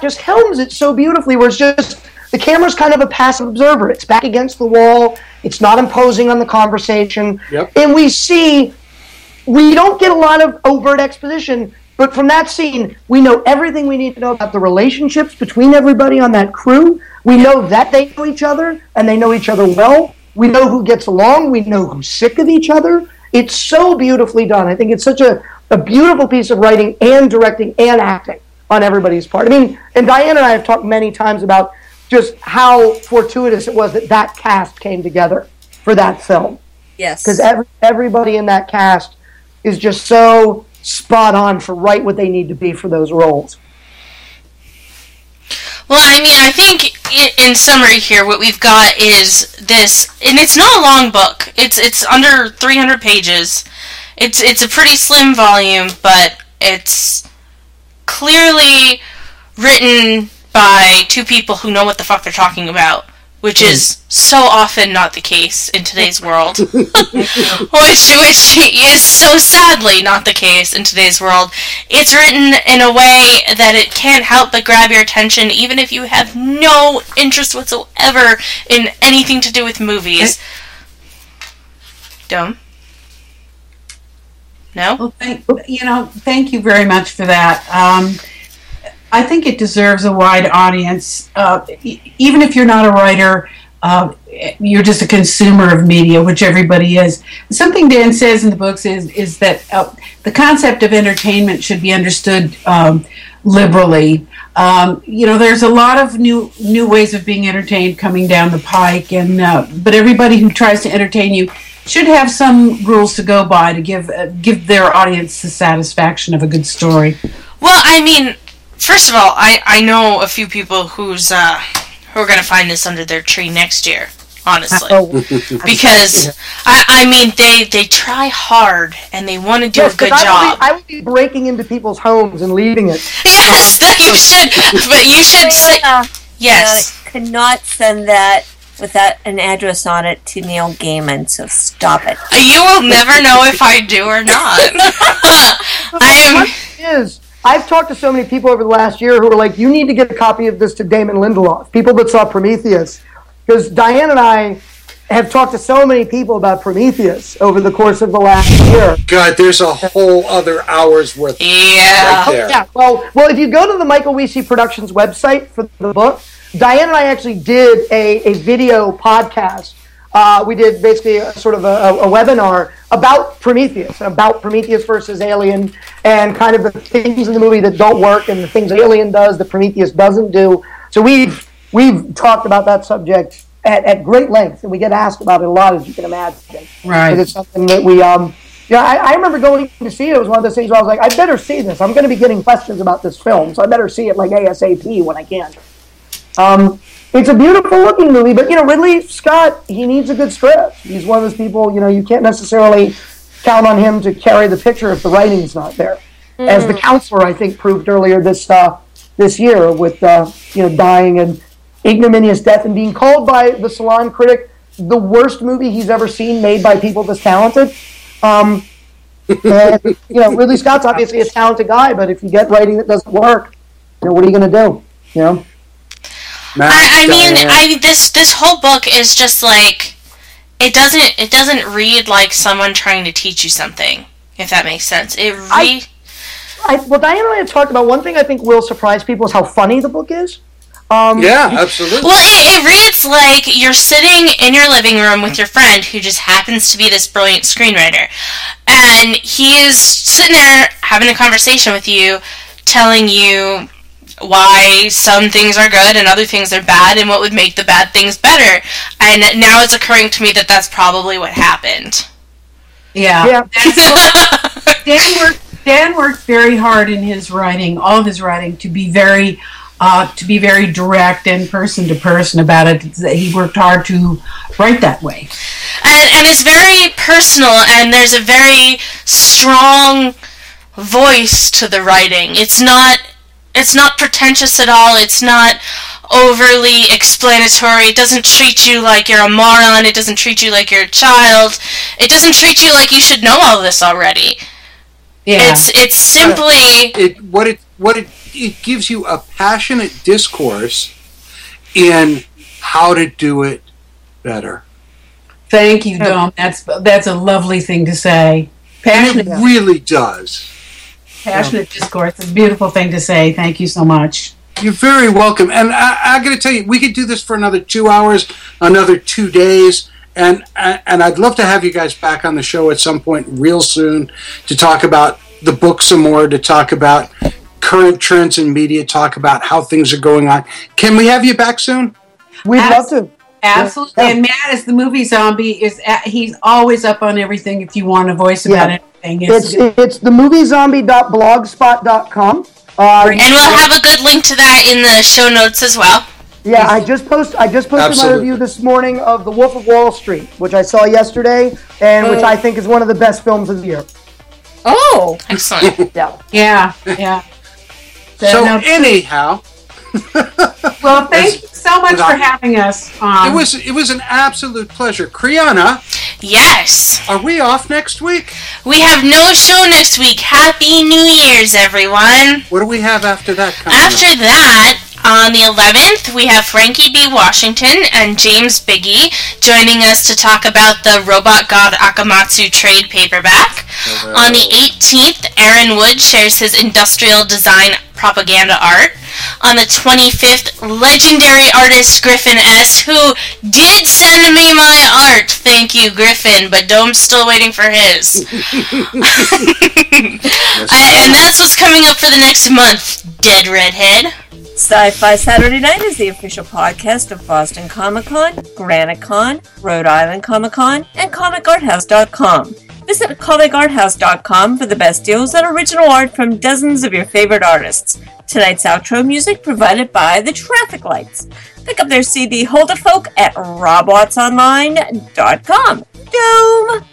just helms it so beautifully where it's just the camera's kind of a passive observer. It's back against the wall. It's not imposing on the conversation. Yep. And we don't get a lot of overt exposition, but from that scene, we know everything we need to know about the relationships between everybody on that crew. We know that they know each other, and they know each other well. We know who gets along. We know who's sick of each other. It's so beautifully done. I think it's such a beautiful piece of writing and directing and acting on everybody's part. I mean, and Diane and I have talked many times about just how fortuitous it was that cast came together for that film. Yes. Because everybody in that cast is just so spot on for what they need to be for those roles. Well, I mean, I think in summary here, what we've got is this, and it's not a long book. It's under 300 pages. It's a pretty slim volume, but it's clearly written by two people who know what the fuck they're talking about, which is so often not the case in today's world. which is so sadly not the case in today's world. It's written in a way that it can't help but grab your attention, even if you have no interest whatsoever in anything to do with movies. Dumb. No? Well, thank you very much for that. I think it deserves a wide audience. Even if you're not a writer, you're just a consumer of media, which everybody is. Something Dan says in the books is that the concept of entertainment should be understood liberally. There's a lot of new ways of being entertained coming down the pike, and but everybody who tries to entertain you should have some rules to go by to give their audience the satisfaction of a good story. Well, I mean, first of all, I know a few people who are going to find this under their tree next year, honestly. Because, I mean, they try hard, and they want to do a good job. I would be breaking into people's homes and leaving it. Yes, you should. But you should say, yes. I could not send that without an address on it to Neil Gaiman, so stop it. You will never know if I do or not. I've talked to so many people over the last year who were like, you need to get a copy of this to Damon Lindelof, people that saw Prometheus. Because Diane and I have talked to so many people about Prometheus over the course of the last year. God, there's a whole other hour's worth right there. Yeah. Well, if you go to the Michael Weesey Productions website for the book, Diane and I actually did a video podcast we did basically a webinar about Prometheus versus Alien, and kind of the things in the movie that don't work and the things that Alien does that Prometheus doesn't do. So we've talked about that subject at great length, and we get asked about it a lot, as you can imagine. Right. Because it's something that we, yeah, I remember going to see it. It was one of those things where I was like, I better see this. I'm going to be getting questions about this film, so I better see it like ASAP when I can. It's a beautiful looking movie, but, you know, Ridley Scott, he needs a good script. He's one of those people, you know, you can't necessarily count on him to carry the picture if the writing's not there. Mm-hmm. As The Counselor, I think, proved earlier this year with, you know, dying an ignominious death and being called by the Salon critic the worst movie he's ever seen made by people this talented. And, you know, Ridley Scott's obviously a talented guy, but if you get writing that doesn't work, you know, what are you going to do, you know? I mean, this whole book is just like, it doesn't read like someone trying to teach you something, if that makes sense. Well, Diane and I have talked about one thing I think will surprise people is how funny the book is. Yeah, absolutely. Well, it reads like you're sitting in your living room with your friend who just happens to be this brilliant screenwriter, and he's sitting there having a conversation with you, telling you why some things are good and other things are bad and what would make the bad things better. And now it's occurring to me that that's probably what happened. Yeah. Dan worked very hard in his writing, all of his writing, to be very direct and person to person about it. He worked hard to write that way. And it's very personal, and there's a very strong voice to the writing. It's not pretentious at all. It's not overly explanatory. It doesn't treat you like you're a moron. It doesn't treat you like you're a child. It doesn't treat you like you should know all this already. Yeah. It's simply it gives you a passionate discourse in how to do it better. Thank you, Dom. That's a lovely thing to say. Passionate. And it really does. Passionate discourse. It's a beautiful thing to say. Thank you so much. You're very welcome. And I got to tell you, we could do this for another 2 hours, another 2 days, and I'd love to have you guys back on the show at some point real soon to talk about the book some more, to talk about current trends in media, talk about how things are going on. Can we have you back soon? We'd love to. Absolutely. Yeah. And Matt is the movie zombie. He's always up on everything if you want a voice about it. It's themoviezombie.blogspot.com. And we'll have a good link to that in the show notes as well. Yeah, I just posted my review this morning of The Wolf of Wall Street, which I saw yesterday, and which I think is one of the best films of the year. Oh, excellent! Yeah. So anyhow. Well, thank you so much for having us. It was an absolute pleasure. Priyana. Yes. Are we off next week? We have no show next week. Happy New Year's, everyone. What do we have after that? After that, on the 11th, we have Frankie B. Washington and James Biggie joining us to talk about the Robot God Akamatsu trade paperback. Hello. On the 18th, Aaron Wood shares his industrial design propaganda art. On the 25th, legendary artist Griffin S., who did send me my art. Thank you, Griffin, but Dome's still waiting for his. And that's what's coming up for the next month, Dead Redhead. Sci-Fi Saturday Night is the official podcast of Boston Comic-Con, Granacon, Rhode Island Comic-Con, and ComicArthouse.com. Visit ComicArthouse.com for the best deals on original art from dozens of your favorite artists. Tonight's outro music provided by The Traffic Lights. Pick up their CD, Hold a Folk, at RobWattsOnline.com. Doom!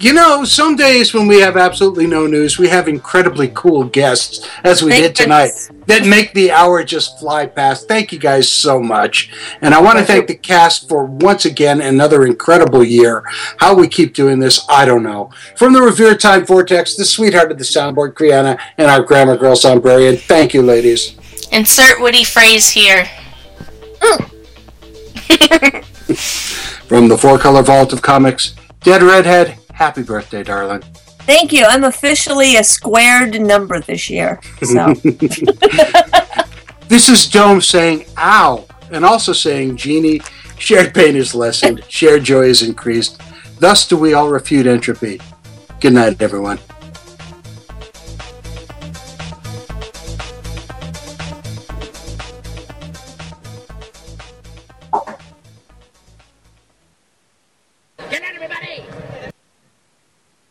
You know, some days when we have absolutely no news, we have incredibly cool guests, as we did tonight, that make the hour just fly past. Thank you guys so much. And I want to thank the cast for, once again, another incredible year. How we keep doing this, I don't know. From the revered Time Vortex, the sweetheart of the soundboard, Priyana, and our grammar girl, Zombrarian. Thank you, ladies. Insert witty phrase here. From the four-color vault of comics, Dead Redhead, happy birthday, darling. Thank you. I'm officially a squared number this year. So. This is Dome saying ow, and also saying, Jeannie, Shared pain is lessened. Shared joy is increased. Thus do we all refute entropy. Good night, everyone.